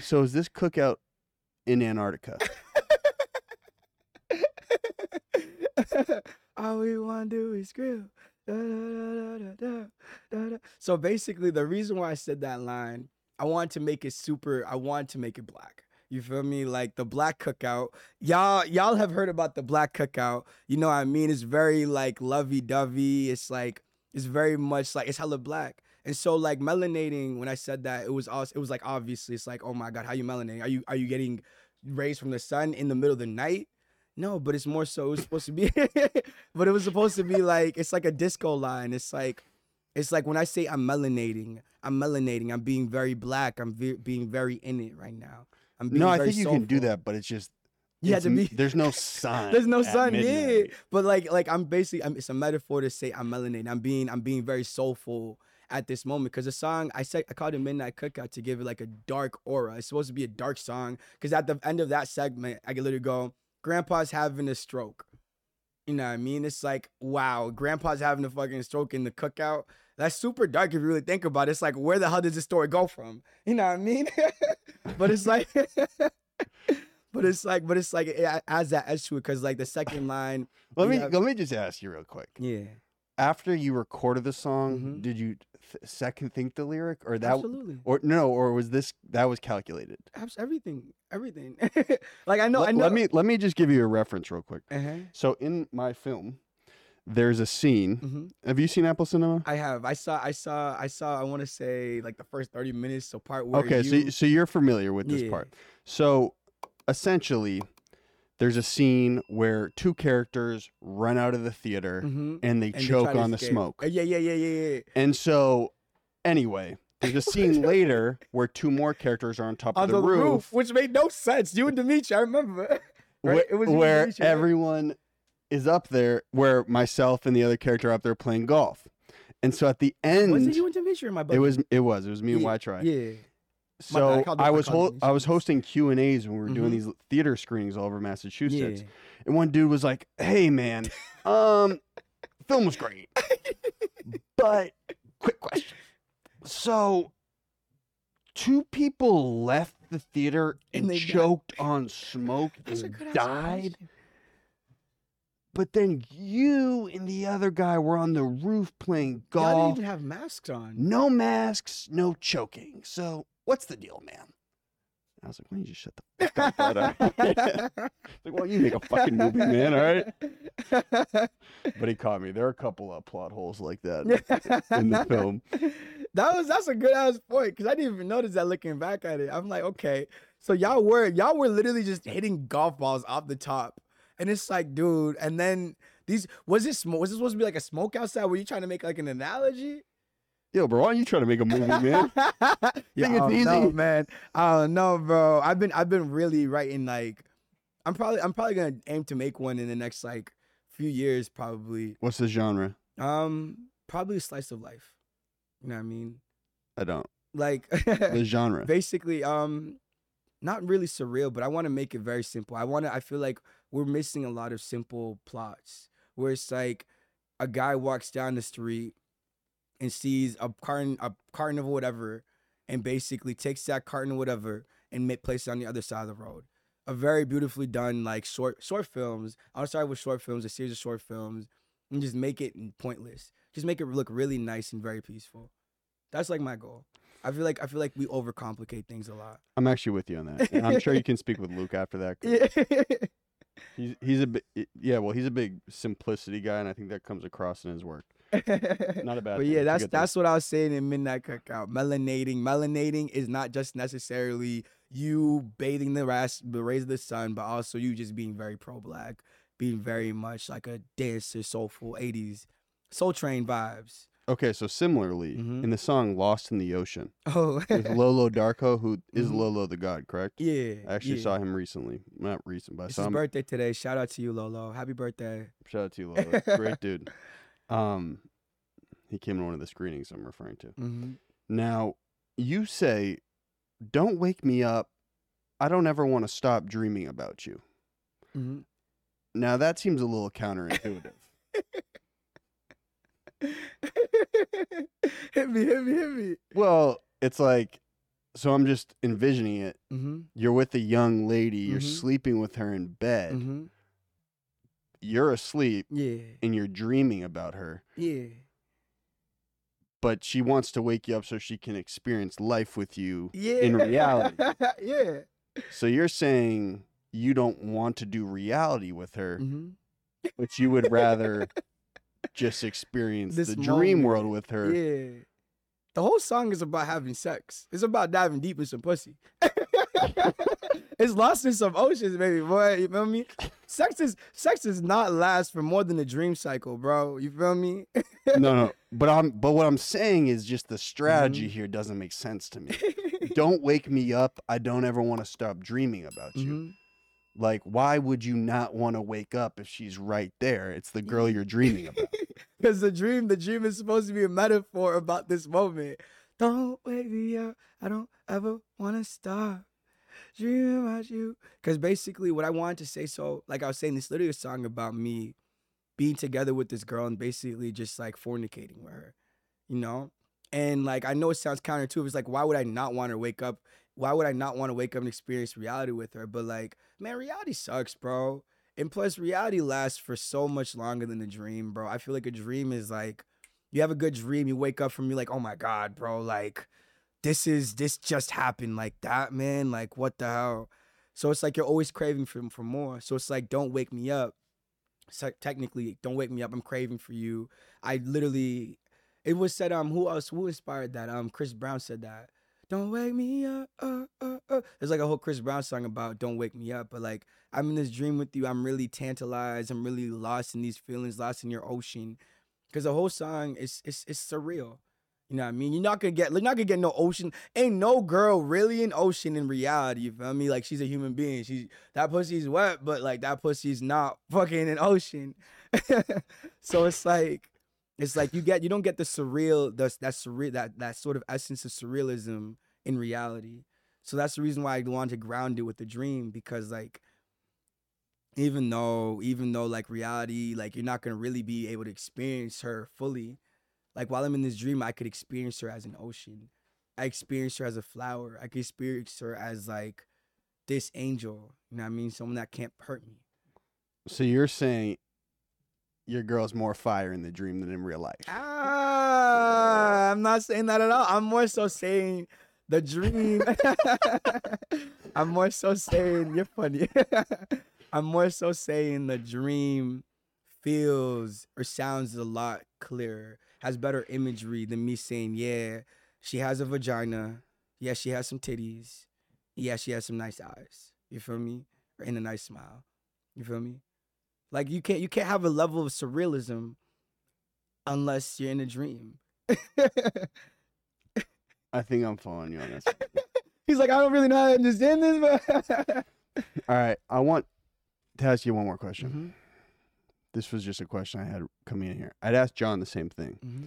So is this cookout in Antarctica? All we want to do is grill. Da, da, da, da, da, da. So basically, the reason why I said that line, I wanted to make it super, I wanted to make it black. You feel me? Like the black cookout. Y'all y'all have heard about the black cookout. You know what I mean? It's very like lovey-dovey. It's like, it's very much like, it's hella black. And so like melanating, when I said that, it was also, it was like, obviously, it's like, oh my God, how you melanating? Are you are you getting rays from the sun in the middle of the night? No, but it's more so, it was supposed to be, but it was supposed to be like, it's like a disco line. It's like, it's like when I say I'm melanating, I'm melanating, I'm being very black. I'm ve- being very in it right now. No, I think you soulful. Can do that, but it's just you it's, have to be, there's no sun. There's no sun, yeah. But like, like I'm basically, I'm, it's a metaphor to say I'm melanated. I'm being, I'm being very soulful at this moment because the song I said I called it Midnight Cookout to give it like a dark aura. It's supposed to be a dark song because at the end of that segment, I could literally go, "Grandpa's having a stroke." You know what I mean? It's like, wow, Grandpa's having a fucking stroke in the cookout. That's super dark if you really think about it. It's like, where the hell does this story go from? You know what I mean? But it's like, but it's like, but it's like, it adds that edge to it because like the second line. Let me know, let me just ask you real quick. Yeah. After you recorded the song, mm-hmm. did you th- second think the lyric or that? Absolutely. Or no, or was this that was calculated? Everything, everything. Like I know, let, I know. Let me let me just give you a reference real quick. Uh-huh. So in my film, there's a scene. Mm-hmm. Have you seen Apple Cinema? I have. I saw. I saw. I saw. I want to say like the first thirty minutes. So part where. Okay, you... so so you're familiar with this yeah. part. So essentially, there's a scene where two characters run out of the theater mm-hmm. and they and choke they on escape. The smoke. Yeah, yeah, yeah, yeah, yeah. And so, anyway. There's a scene later where two more characters are on top on of the, the roof, roof, which made no sense. You and Demetri, I remember. Right? Wh- it was where Demetri, everyone. Right? Is up there where myself and the other character are up there playing golf, and so at the end, was it you and Demetri in my buddy? It was. It was. It was me yeah, and Wytry. Yeah. So I, I was ho- I was hosting Q and A's when we were mm-hmm. doing these theater screenings all over Massachusetts, yeah. and one dude was like, "Hey man, um, film was great, but quick question. So two people left the theater and, and choked got... on smoke and died, but then you and the other guy were on the roof playing golf. Y'all didn't even have masks on. No masks, no choking. So." What's the deal, man? I was like, why don't you just shut the fuck up, brother? Like, well, you make a fucking movie, man, all right? But he caught me. There are a couple of plot holes like that in the film. That was that's a good ass point, because I didn't even notice that looking back at it. I'm like, okay. So y'all were y'all were literally just hitting golf balls off the top. And it's like, dude, and then these was this was this supposed to be like a smoke outside? Were you trying to make like an analogy? Yo, bro, why are you trying to make a movie, man? Yeah, I don't easy. know, man. I don't know, bro. I've been, I've been really writing like, I'm probably, I'm probably gonna aim to make one in the next like few years, probably. What's the genre? Um, probably slice of life. You know what I mean? I don't like the genre. Basically, um, not really surreal, but I want to make it very simple. I want to. I feel like we're missing a lot of simple plots where it's like a guy walks down the street and sees a carton, a carton of whatever, and basically takes that carton of whatever and ma- places it on the other side of the road. A very beautifully done, like, short short films. I'll start with short films, a series of short films, and just make it pointless. Just make it look really nice and very peaceful. That's, like, my goal. I feel like I feel like we overcomplicate things a lot. I'm actually with you on that. And I'm sure you can speak with Luke after that. Yeah. He's, he's a big, yeah, well, he's a big simplicity guy, and I think that comes across in his work. Not a bad but yeah, that's that's that. What I was saying in Midnight Cookout. Melanating, melanating is not just necessarily you bathing the rays, the rays of the sun, but also you just being very pro-black, being very much like a dancer, soulful eighties, Soul Train vibes. Okay, so similarly, mm-hmm. in the song "Lost in the Ocean," oh, with Lolo Darko, who is mm-hmm. Lolo the God, correct? Yeah, I actually yeah. saw him recently. Not recent, but it's I saw his him. birthday today. Shout out to you, Lolo! Happy birthday! Shout out to you, Lolo. Great dude. Um, he came to one of the screenings I'm referring to. Mm-hmm. Now, you say, "Don't wake me up. I don't ever want to stop dreaming about you." Mm-hmm. Now, that seems a little counterintuitive. Hit me, hit me, hit me. Well, it's like, so I'm just envisioning it. Mm-hmm. You're with a young lady. You're mm-hmm. sleeping with her in bed. Mm-hmm. You're asleep, yeah, and you're dreaming about her, yeah. But she wants to wake you up so she can experience life with you, yeah. in reality, yeah. So you're saying you don't want to do reality with her, mm-hmm. but you would rather just experience this the moment. Dream world with her. Yeah. The whole song is about having sex. It's about diving deep in some pussy. It's lost in some oceans, baby boy. You feel me? Sex is sex does not last for more than a dream cycle, bro. You feel me? no, no. But I'm but what I'm saying is just the strategy mm-hmm. here doesn't make sense to me. Don't wake me up. I don't ever want to stop dreaming about you. Mm-hmm. Like, why would you not want to wake up if she's right there? It's the girl you're dreaming about. Because the dream, the dream is supposed to be a metaphor about this moment. Don't wake me up. I don't ever want to stop. Dream about you, because basically what I wanted to say, so like I was saying, this literally a song about me being together with this girl and basically just like fornicating with her, you know. And like, I know it sounds counterintuitive. It's like, why would I not want to wake up? Why would I not want to wake up and experience reality with her? But like, man, reality sucks, bro. And plus, reality lasts for so much longer than a dream, bro. I feel like a dream is like, you have a good dream, you wake up from, you like, oh my god, bro, like. This is, this just happened like that, man. Like, what the hell? So it's like, you're always craving for, for more. So it's like, don't wake me up. So technically, don't wake me up. I'm craving for you. I literally, it was said, um, who else, who inspired that? Um, Chris Brown said that. Don't wake me up. Uh, uh, uh. There's like a whole Chris Brown song about don't wake me up. But like, I'm in this dream with you. I'm really tantalized. I'm really lost in these feelings, lost in your ocean. Because the whole song is, it's, it's surreal. You know what I mean? You're not gonna get, you're not gonna get no ocean. Ain't no girl really an ocean in reality. You feel me? Like, she's a human being. She's that pussy's wet, but like that pussy's not fucking an ocean. So it's like, it's like you get, you don't get the surreal, the, that surreal, that that sort of essence of surrealism in reality. So that's the reason why I wanted to ground it with the dream, because like, even though, even though like reality, like you're not gonna really be able to experience her fully. Like while I'm in this dream, I could experience her as an ocean. I experienced her as a flower. I could experience her as like this angel, you know what I mean? Someone that can't hurt me. So you're saying your girl's more fire in the dream than in real life? Ah, I'm not saying that at all. I'm more so saying the dream. I'm more so saying, you're funny. I'm more so saying the dream feels or sounds a lot clearer, has better imagery than me saying, yeah, she has a vagina. Yeah, she has some titties. Yeah, she has some nice eyes. You feel me? And a nice smile. You feel me? Like you can't you can't have a level of surrealism unless you're in a dream. I think I'm following you on this. He's like, I don't really know how to understand this, but all right. I want to ask you one more question. Mm-hmm. This was just a question I had coming in here. I'd asked John the same thing. Mm-hmm.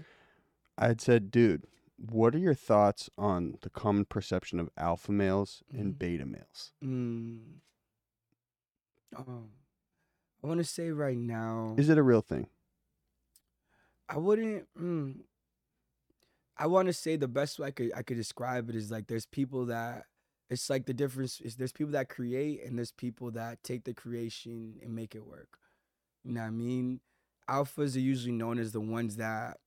I'd said, dude, what are your thoughts on the common perception of alpha males mm-hmm. and beta males? Mm. Um, I want to say right now. Is it a real thing? I wouldn't. Mm, I want to say the best way I could I could describe it is like there's people that it's like the difference is there's people that create and there's people that take the creation and make it work. You know what I mean? Alphas are usually known as the ones that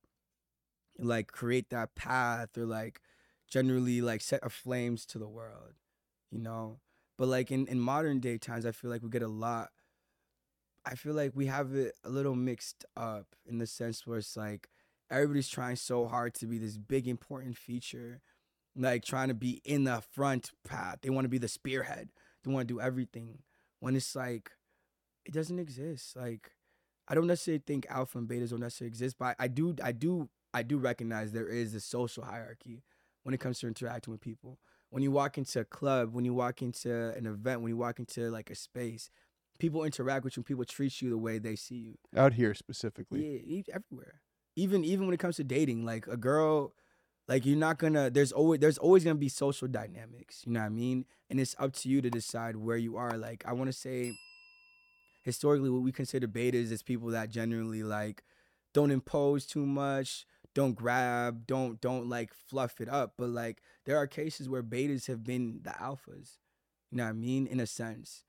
like create that path or like generally like set aflames to the world, you know? But like in, in modern day times, I feel like we get a lot, I feel like we have it a little mixed up in the sense where it's like everybody's trying so hard to be this big important feature, like trying to be in the front path. They want to be the spearhead. They want to do everything when it's like, it doesn't exist. Like, I don't necessarily think alpha and betas don't necessarily exist, but I do, I do, I do recognize there is a social hierarchy when it comes to interacting with people. When you walk into a club, when you walk into an event, when you walk into like a space, people interact with you. People treat you the way they see you. Out here specifically, yeah, everywhere. Even even when it comes to dating, like a girl, like you're not gonna. There's always there's always gonna be social dynamics. You know what I mean? And it's up to you to decide where you are. Like I want to say, historically, what we consider betas is people that generally like don't impose too much. Don't grab, don't don't like fluff it up. But like there are cases where betas have been the alphas. You know what I mean? In a sense.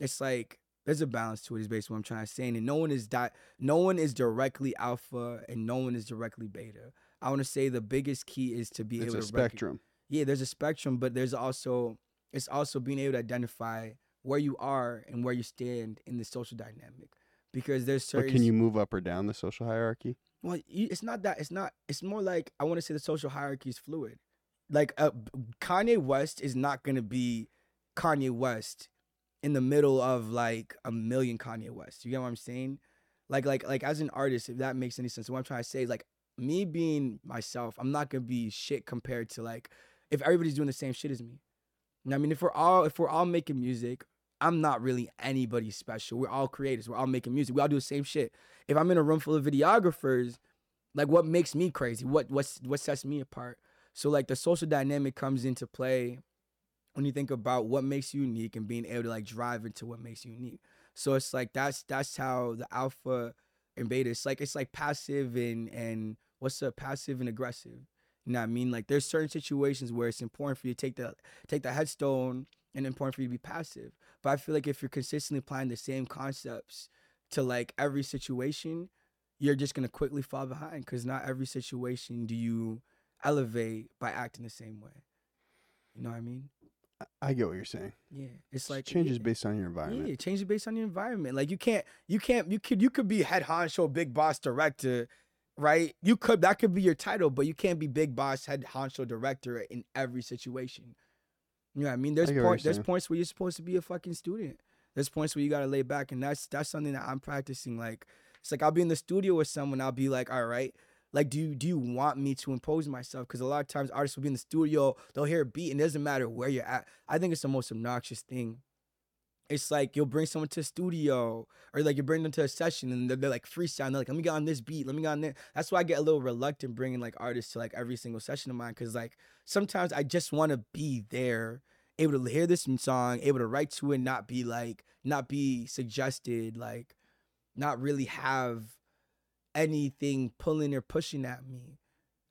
It's like there's a balance to it is basically what I'm trying to say. And no one is di- no one is directly alpha and no one is directly beta. I want to say the biggest key is to be it's able to It's a spectrum. Rec- yeah, there's a spectrum, but there's also it's also being able to identify where you are and where you stand in the social dynamic. Because there's certain But can you move up or down the social hierarchy? Well, it's not that. It's not. It's more like I want to say the social hierarchy is fluid. Like uh, Kanye West is not going to be Kanye West in the middle of like a million Kanye Wests. You get what I'm saying? Like, like, like as an artist, if that makes any sense. What I'm trying to say is like me being myself, I'm not going to be shit compared to like if everybody's doing the same shit as me. You know what I mean, if we're all if we're all making music, I'm not really anybody special. We're all creators. We're all making music. We all do the same shit. If I'm in a room full of videographers, like what makes me crazy? What what's what sets me apart? So like the social dynamic comes into play when you think about what makes you unique and being able to like drive into what makes you unique. So it's like that's that's how the alpha and beta. It's like it's like passive and and what's up? Passive and aggressive. You know what I mean? Like there's certain situations where it's important for you to take the take the headstone and important for you to be passive. But I feel like if you're consistently applying the same concepts to like every situation, you're just going to quickly fall behind because not every situation do you elevate by acting the same way. You know what I mean? I get what you're saying. Yeah. It's like it changes yeah. based on your environment. Yeah, it changes based on your environment. Like you can't, you can't, you could, you could be head honcho, big boss director, right? You could, that could be your title, but you can't be big boss, head honcho director in every situation. You know what I mean? There's I point, there's points where you're supposed to be a fucking student. There's points where you gotta lay back, and that's that's something that I'm practicing. Like it's like I'll be in the studio with someone, I'll be like, all right, like do you do you want me to impose myself? Because a lot of times artists will be in the studio, they'll hear a beat, and it doesn't matter where you're at. I think it's the most obnoxious thing it's like you'll bring someone to a studio or like you bring them to a session and they're, they're like freestyling. They're like, let me get on this beat. Let me get on this. That's why I get a little reluctant bringing like artists to like every single session of mine. Cause like sometimes I just want to be there, able to hear this song, able to write to it, not be like, not be suggested, like not really have anything pulling or pushing at me.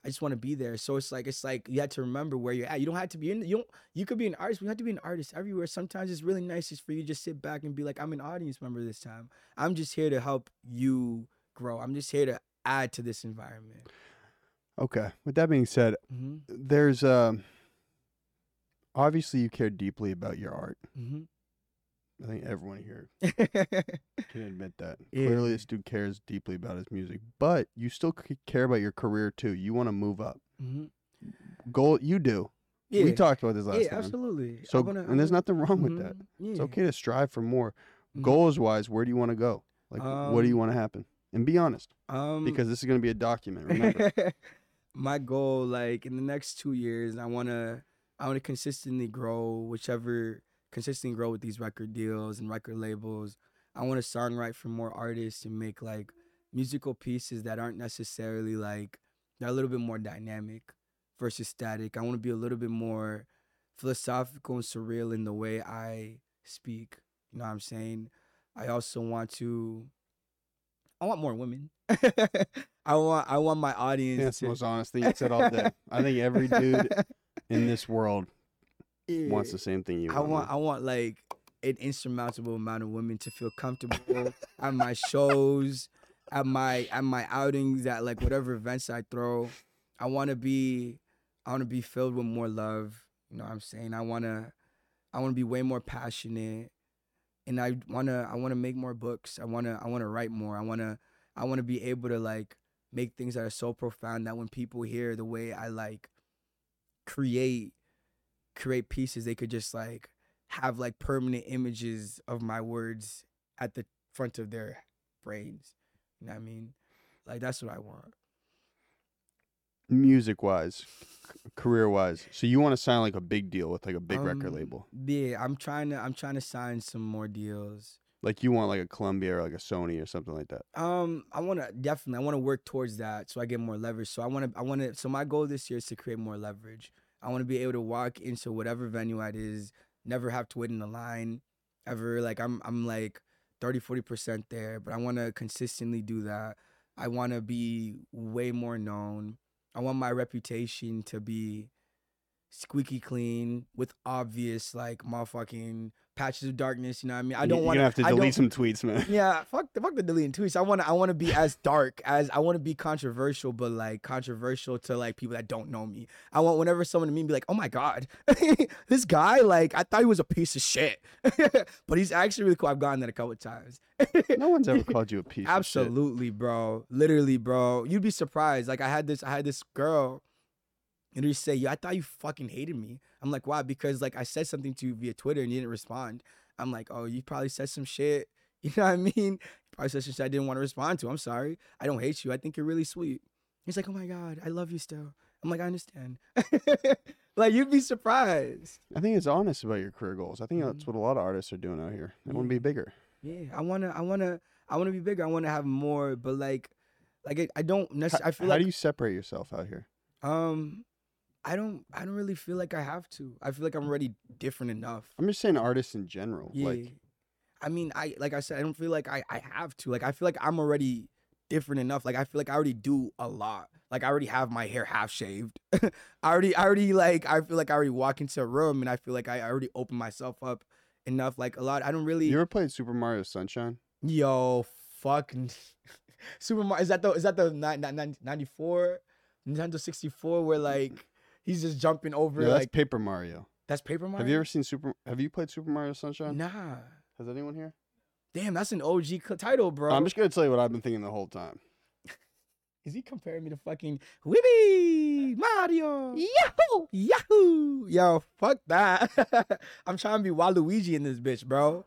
I just want to be there. So it's like, it's like you have to remember where you're at. You don't have to be in, you don't, you could be an artist. We have to be an artist everywhere. Sometimes it's really nice just for you to just sit back and be like, I'm an audience member this time. I'm just here to help you grow. I'm just here to add to this environment. Okay. With that being said, mm-hmm. there's, um, obviously you care deeply about your art. Mm-hmm. I think everyone here can admit that. Yeah. Clearly, this dude cares deeply about his music, but you still c- care about your career too. You want to move up. Mm-hmm. Goal, you do. Yeah. We talked about this last yeah, time. Yeah, absolutely. So, wanna, and there's nothing wrong mm-hmm. with that. Yeah. It's okay to strive for more. Mm-hmm. Goals wise, where do you want to go? Like, um, what do you want to happen? And be honest, um, because this is going to be a document. Remember, my goal, like in the next two years, I want to, I want to consistently grow, whichever. Consistently grow with these record deals and record labels. I want to songwrite for more artists and make like musical pieces that aren't necessarily like, they're a little bit more dynamic versus static. I want to be a little bit more philosophical and surreal in the way I speak. You know what I'm saying? I also want to, I want more women. I want I want my audience. That's to... the most honest thing you said all day. I think every dude in this world It, wants the same thing you want. I want, I want like an insurmountable amount of women to feel comfortable at my shows, at my at my outings, at like whatever events I throw. I want to be, I want to be filled with more love. You know what I'm saying? I wanna, I wanna be way more passionate, and I wanna, I wanna make more books. I wanna, I wanna write more. I wanna, I wanna be able to like make things that are so profound that when people hear the way I like create. create pieces, they could just like have like permanent images of my words at the front of their brains. You know what I mean? Like that's what I want. Music wise, career wise. So you want to sign like a big deal with like a big um, record label? Yeah, I'm trying to I'm trying to sign some more deals. Like you want like a Columbia or like a Sony or something like that? Um, I want to definitely I want to work towards that so I get more leverage. So I want to I want to so my goal this year is to create more leverage. I want to be able to walk into whatever venue it is, never have to wait in the line ever. Like I'm I'm like thirty, forty percent there, but I want to consistently do that. I want to be way more known. I want my reputation to be squeaky clean with obvious like motherfucking patches of darkness, you know what I mean? I don't want to have to delete some tweets, man. Yeah, fuck the fuck the deleting tweets. I want to I want to be as dark as I want to be controversial, but like controversial to like people that don't know me. I want whenever someone to me be like, "Oh my god, this guy like I thought he was a piece of shit, but he's actually really cool." I've gotten that a couple of times. No one's ever called you a piece. Absolutely, of shit. Absolutely, bro. Literally, bro. You'd be surprised. Like I had this I had this girl. And they say, "Yo, I thought you fucking hated me." I'm like, "Why?" Because like I said something to you via Twitter and you didn't respond. I'm like, "Oh, you probably said some shit." You know what I mean? You probably said some shit I didn't want to respond to. I'm sorry. I don't hate you. I think you're really sweet. He's like, "Oh my god, I love you still." I'm like, "I understand." Like you'd be surprised. I think it's honest about your career goals. I think mm-hmm. that's what a lot of artists are doing out here. They yeah. want to be bigger. Yeah, I wanna, I wanna, I wanna be bigger. I wanna have more. But like, like I don't necessarily. I feel. How like, do you separate yourself out here? Um. I don't I don't really feel like I have to. I feel like I'm already different enough. I'm just saying artists in general. Yeah. Like I mean, I like I said, I don't feel like I, I have to. Like I feel like I'm already different enough. Like I feel like I already do a lot. Like I already have my hair half shaved. I already I already like I feel like I already walk into a room and I feel like I already open myself up enough. Like a lot. I don't really You ever played Super Mario Sunshine? Yo, fuck Super Mario is that the is that the ninety-four Nintendo sixty-four where like he's just jumping over. No, that's like Paper Mario. That's Paper Mario? Have you ever seen Super... Have you played Super Mario Sunshine? Nah. Has anyone here? Damn, that's an O G title, bro. I'm just going to tell you what I've been thinking the whole time. Is he comparing me to fucking... Whibby! Mario! Yahoo! Yahoo! Yo, fuck that. I'm trying to be Waluigi in this bitch, bro.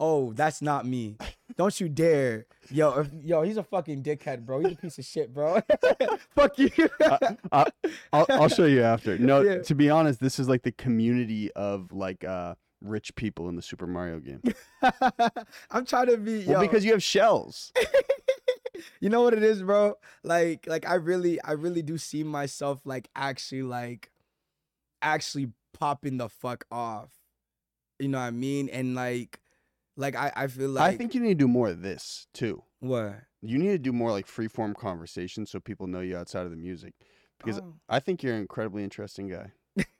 Oh, that's not me. Don't you dare. Yo, if, yo, he's a fucking dickhead, bro. He's a piece of shit, bro. Fuck you. I, I, I'll, I'll show you after. No, yeah. To be honest, this is like the community of like uh, rich people in the Super Mario game. I'm trying to be well, yo. Because you have shells. You know what it is, bro? Like, like I really, I really do see myself like actually, like, actually popping the fuck off. You know what I mean? And like, like I, I feel like I think you need to do more of this too. What? You need to do more like free form conversations so people know you outside of the music. Because oh. I think you're an incredibly interesting guy.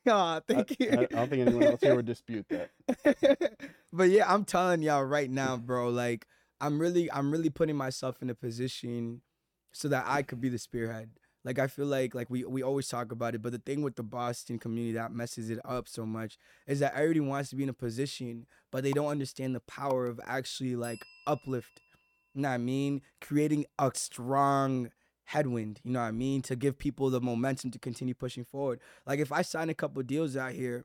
Aw, thank I, you. I, I don't think anyone else here would dispute that. But yeah, I'm telling y'all right now, bro, like I'm really I'm really putting myself in a position so that I could be the spearhead. Like I feel like like we, we always talk about it, but the thing with the Boston community that messes it up so much is that everybody wants to be in a position, but they don't understand the power of actually like uplift. You know what I mean? Creating a strong headwind, you know what I mean, to give people the momentum to continue pushing forward. Like if I sign a couple of deals out here,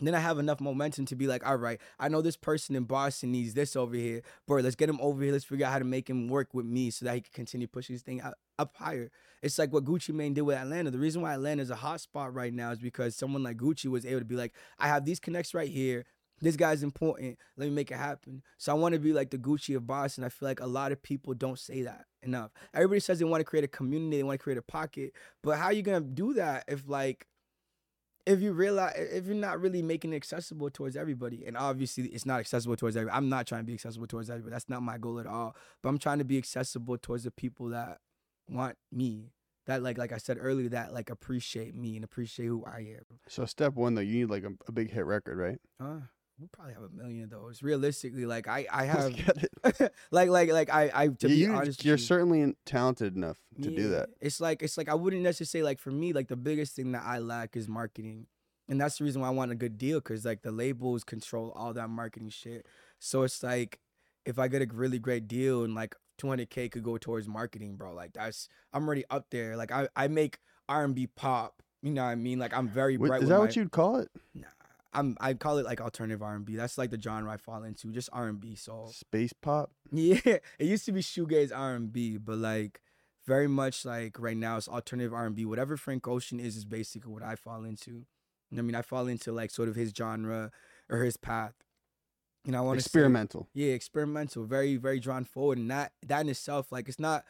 then I have enough momentum to be like, all right, I know this person in Boston needs this over here, bro, let's get him over here, let's figure out how to make him work with me so that he can continue pushing this thing out, up higher. It's like what Gucci Mane did with Atlanta. The reason why Atlanta is a hot spot right now is because someone like Gucci was able to be like, I have these connects right here, this guy's important, let me make it happen. So I want to be like the Gucci of Boston. I feel like a lot of people don't say that enough. Everybody says they want to create a community, they want to create a pocket, but how are you going to do that if like, if you realize, if you're not really making it accessible towards everybody? And obviously it's not accessible towards everybody. I'm not trying to be accessible towards everybody. That's not my goal at all. But I'm trying to be accessible towards the people that want me, that like, like I said earlier, that like appreciate me and appreciate who I am. So step one though, you need like a, a big hit record, right? Huh? We probably have a million of those. Realistically, like I, I have, like, like, like I, I. To you, be honest, you're with you, certainly talented enough to yeah, do that. It's like, it's like I wouldn't necessarily say like for me, like the biggest thing that I lack is marketing, and that's the reason why I want a good deal, because like the labels control all that marketing shit. So it's like if I get a really great deal and like two hundred K could go towards marketing, bro. Like that's I'm already up there. Like I, I make R and B pop. You know what I mean? Like I'm very bright. Is with that my, what you'd call it? Nah. I'm, I call it like alternative R and B. That's like the genre I fall into, just R and B. So space pop. Yeah, it used to be shoegaze R and B, but like very much like right now it's alternative R and B. Whatever Frank Ocean is is basically what I fall into. I mean, I fall into like sort of his genre or his path. And I want to experimental. Say, yeah, experimental. Very, very drawn forward, and that that in itself, like it's not.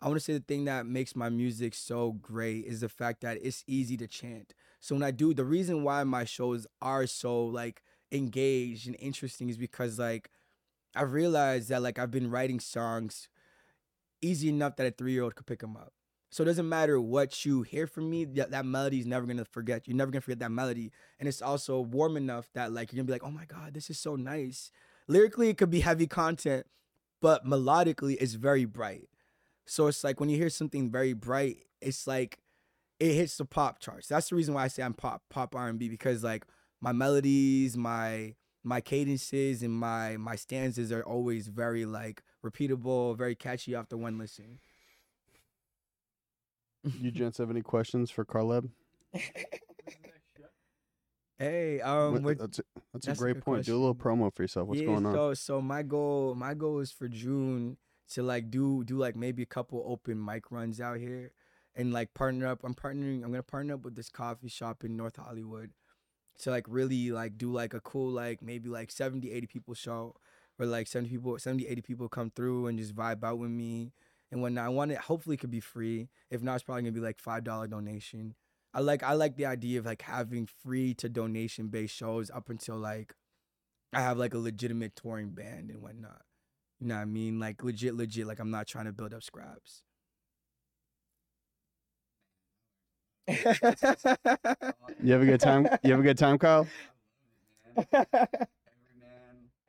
I want to say the thing that makes my music so great is the fact that it's easy to chant. So when I do, the reason why my shows are so like engaged and interesting is because like I realized that like I've been writing songs easy enough that a three-year-old could pick them up. So it doesn't matter what you hear from me, that, that melody is never going to forget. You're never going to forget that melody. And it's also warm enough that like you're going to be like, oh my God, this is so nice. Lyrically, it could be heavy content, but melodically, it's very bright. So it's like when you hear something very bright, it's like, it hits the pop charts. That's the reason why I say I'm pop pop R and B, because like my melodies, my my cadences, and my my stanzas are always very like repeatable, very catchy after one listen. You gents have any questions for Carleb? Hey, um, what, that's a, that's, that's a great a point. Question. Do a little promo for yourself. What's yeah, going on? So so my goal my goal is for June to like do do like maybe a couple open mic runs out here. And like partner up, I'm partnering, I'm gonna partner up with this coffee shop in North Hollywood to like really like do like a cool, like maybe like seventy, eighty people show, or like seventy people, seventy, eighty people come through and just vibe out with me and whatnot. I want it, hopefully it could be free. If not, it's probably gonna be like five dollars donation. I like, I like the idea of like having free to donation based shows up until like I have like a legitimate touring band and whatnot. You know what I mean? Like legit, legit, like I'm not trying to build up scraps. You have a good time. You have a good time, Kyle. Every man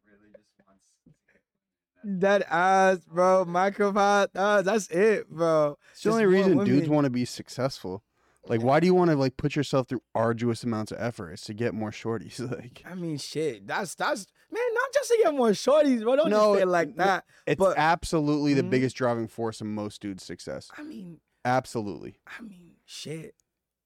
really just wants that ass, bro. MyCompiledThoughts. Oh, that's it, bro. It's the only reason dudes want to be successful. Like, why do you want to like put yourself through arduous amounts of effort? It's to get more shorties. Like, I mean, shit. That's that's man. Not just to get more shorties, bro. Don't no, just say it like that. It's but, absolutely mm-hmm. the biggest driving force in most dudes' success. I mean, absolutely. I mean. Shit,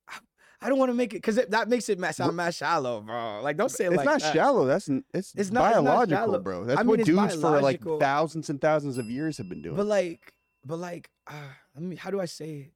I, I don't want to make it because that makes it sound mad shallow, bro. Like, don't say it like that. It's not shallow. That's it's, it's not, biological, it's bro. That's I mean, what dudes biological. For like thousands and thousands of years have been doing. But like, but like, uh, I mean, how do I say it?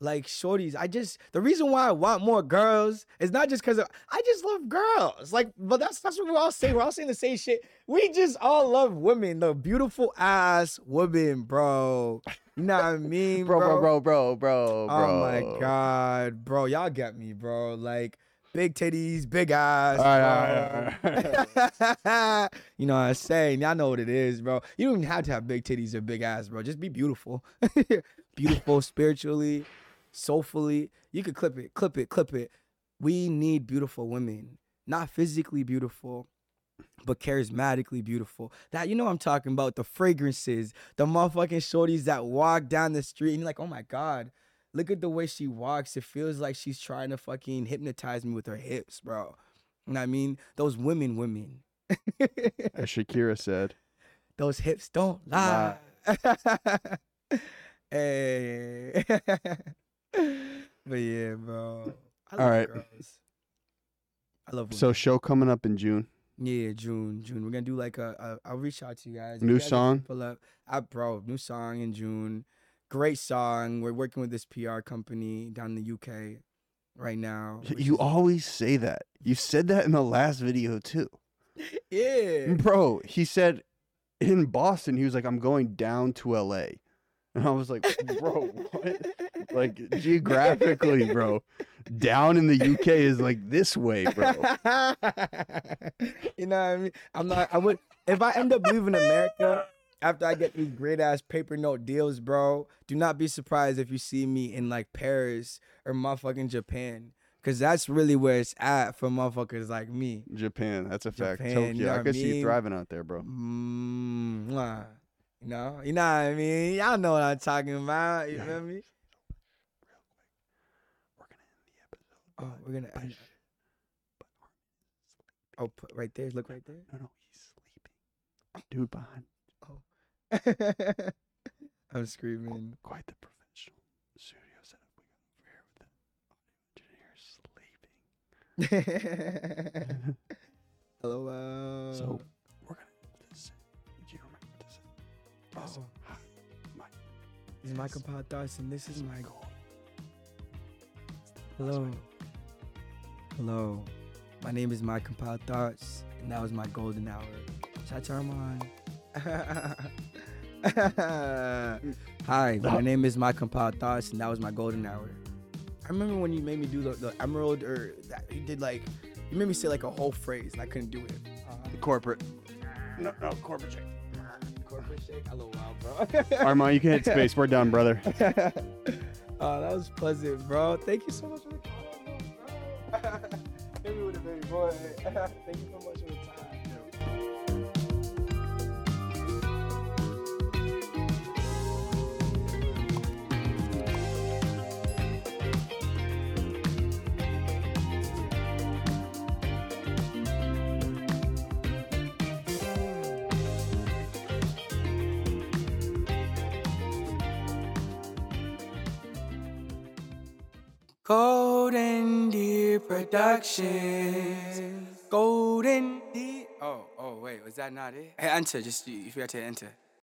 like shorties. I just, the reason why I want more girls is not just because I just love girls. Like, but that's that's what we're all saying. We're all saying the same shit. We just all love women, the beautiful ass women, bro. You know what I mean, bro? Bro, bro, bro, bro, bro. Oh my god, bro, y'all get me, bro. Like big titties, big eyes. All right, all right, all right. You know what I'm saying? Y'all know what it is, bro. You don't even have to have big titties or big eyes, bro. Just be beautiful, beautiful spiritually. Soulfully, you could clip it, clip it, clip it. We need beautiful women, not physically beautiful, but charismatically beautiful. That, you know what I'm talking about, the fragrances, the motherfucking shorties that walk down the street and you're like, oh my God, look at the way she walks. It feels like she's trying to fucking hypnotize me with her hips, bro. You know what I mean? Those women, women. As Shakira said, those hips don't lie. Nah. Hey. But yeah, bro. I love All right. girls. I love women. So show coming up in June. Yeah, June, June. We're gonna do like a. a I'll reach out to you guys. New you guys song. Pull up. I bro, new song in June. Great song. We're working with this P R company down in the U K right now. You is- always say that. You said that in the last video too. Yeah. Bro, he said in Boston, he was like, "I'm going down to L A." And I was like, bro, what? Like, geographically, bro, down in the U K is like this way, bro. You know what I mean? I'm not, I would, if I end up leaving America after I get these great ass paper note deals, bro, do not be surprised if you see me in like Paris or motherfucking Japan. Cause that's really where it's at for motherfuckers like me. Japan, that's a fact. Japan, Tokyo, you know I could mean? see you thriving out there, bro. Mm-hmm. No, you know what I mean? Y'all know what I'm talking about. You yeah. feel me? Real quick. We're going to end the episode. Oh, we're going to end it. Oh, put right there. Look right there. No, no, he's sleeping. Dude behind. Oh. I'm screaming. Quite the professional studio setup we got over here with the engineer sleeping. Hello. Uh... So. Oh. Hi, my, this is MyCompiled Thoughts, and this is my goal. Hello. Hello. My name is MyCompiled Thoughts, and that was my golden hour. Chatarman. Hi, my name is MyCompiled Thoughts, and that was my golden hour. I remember when you made me do the, the emerald, or that, you did like, you made me say like a whole phrase, and I couldn't do it. Uh, the corporate. No, no, corporate check. Shake. I love wild, bro. All right, man, you can hit space. We're done, brother. Oh, that was pleasant, bro. Thank you so much for the time, bro. Hit me with a baby boy. Thank you so much for the time. Golden Deer Productions. Golden Deer. Oh, oh, wait, was that not it? Hey, enter, just, you forgot to enter.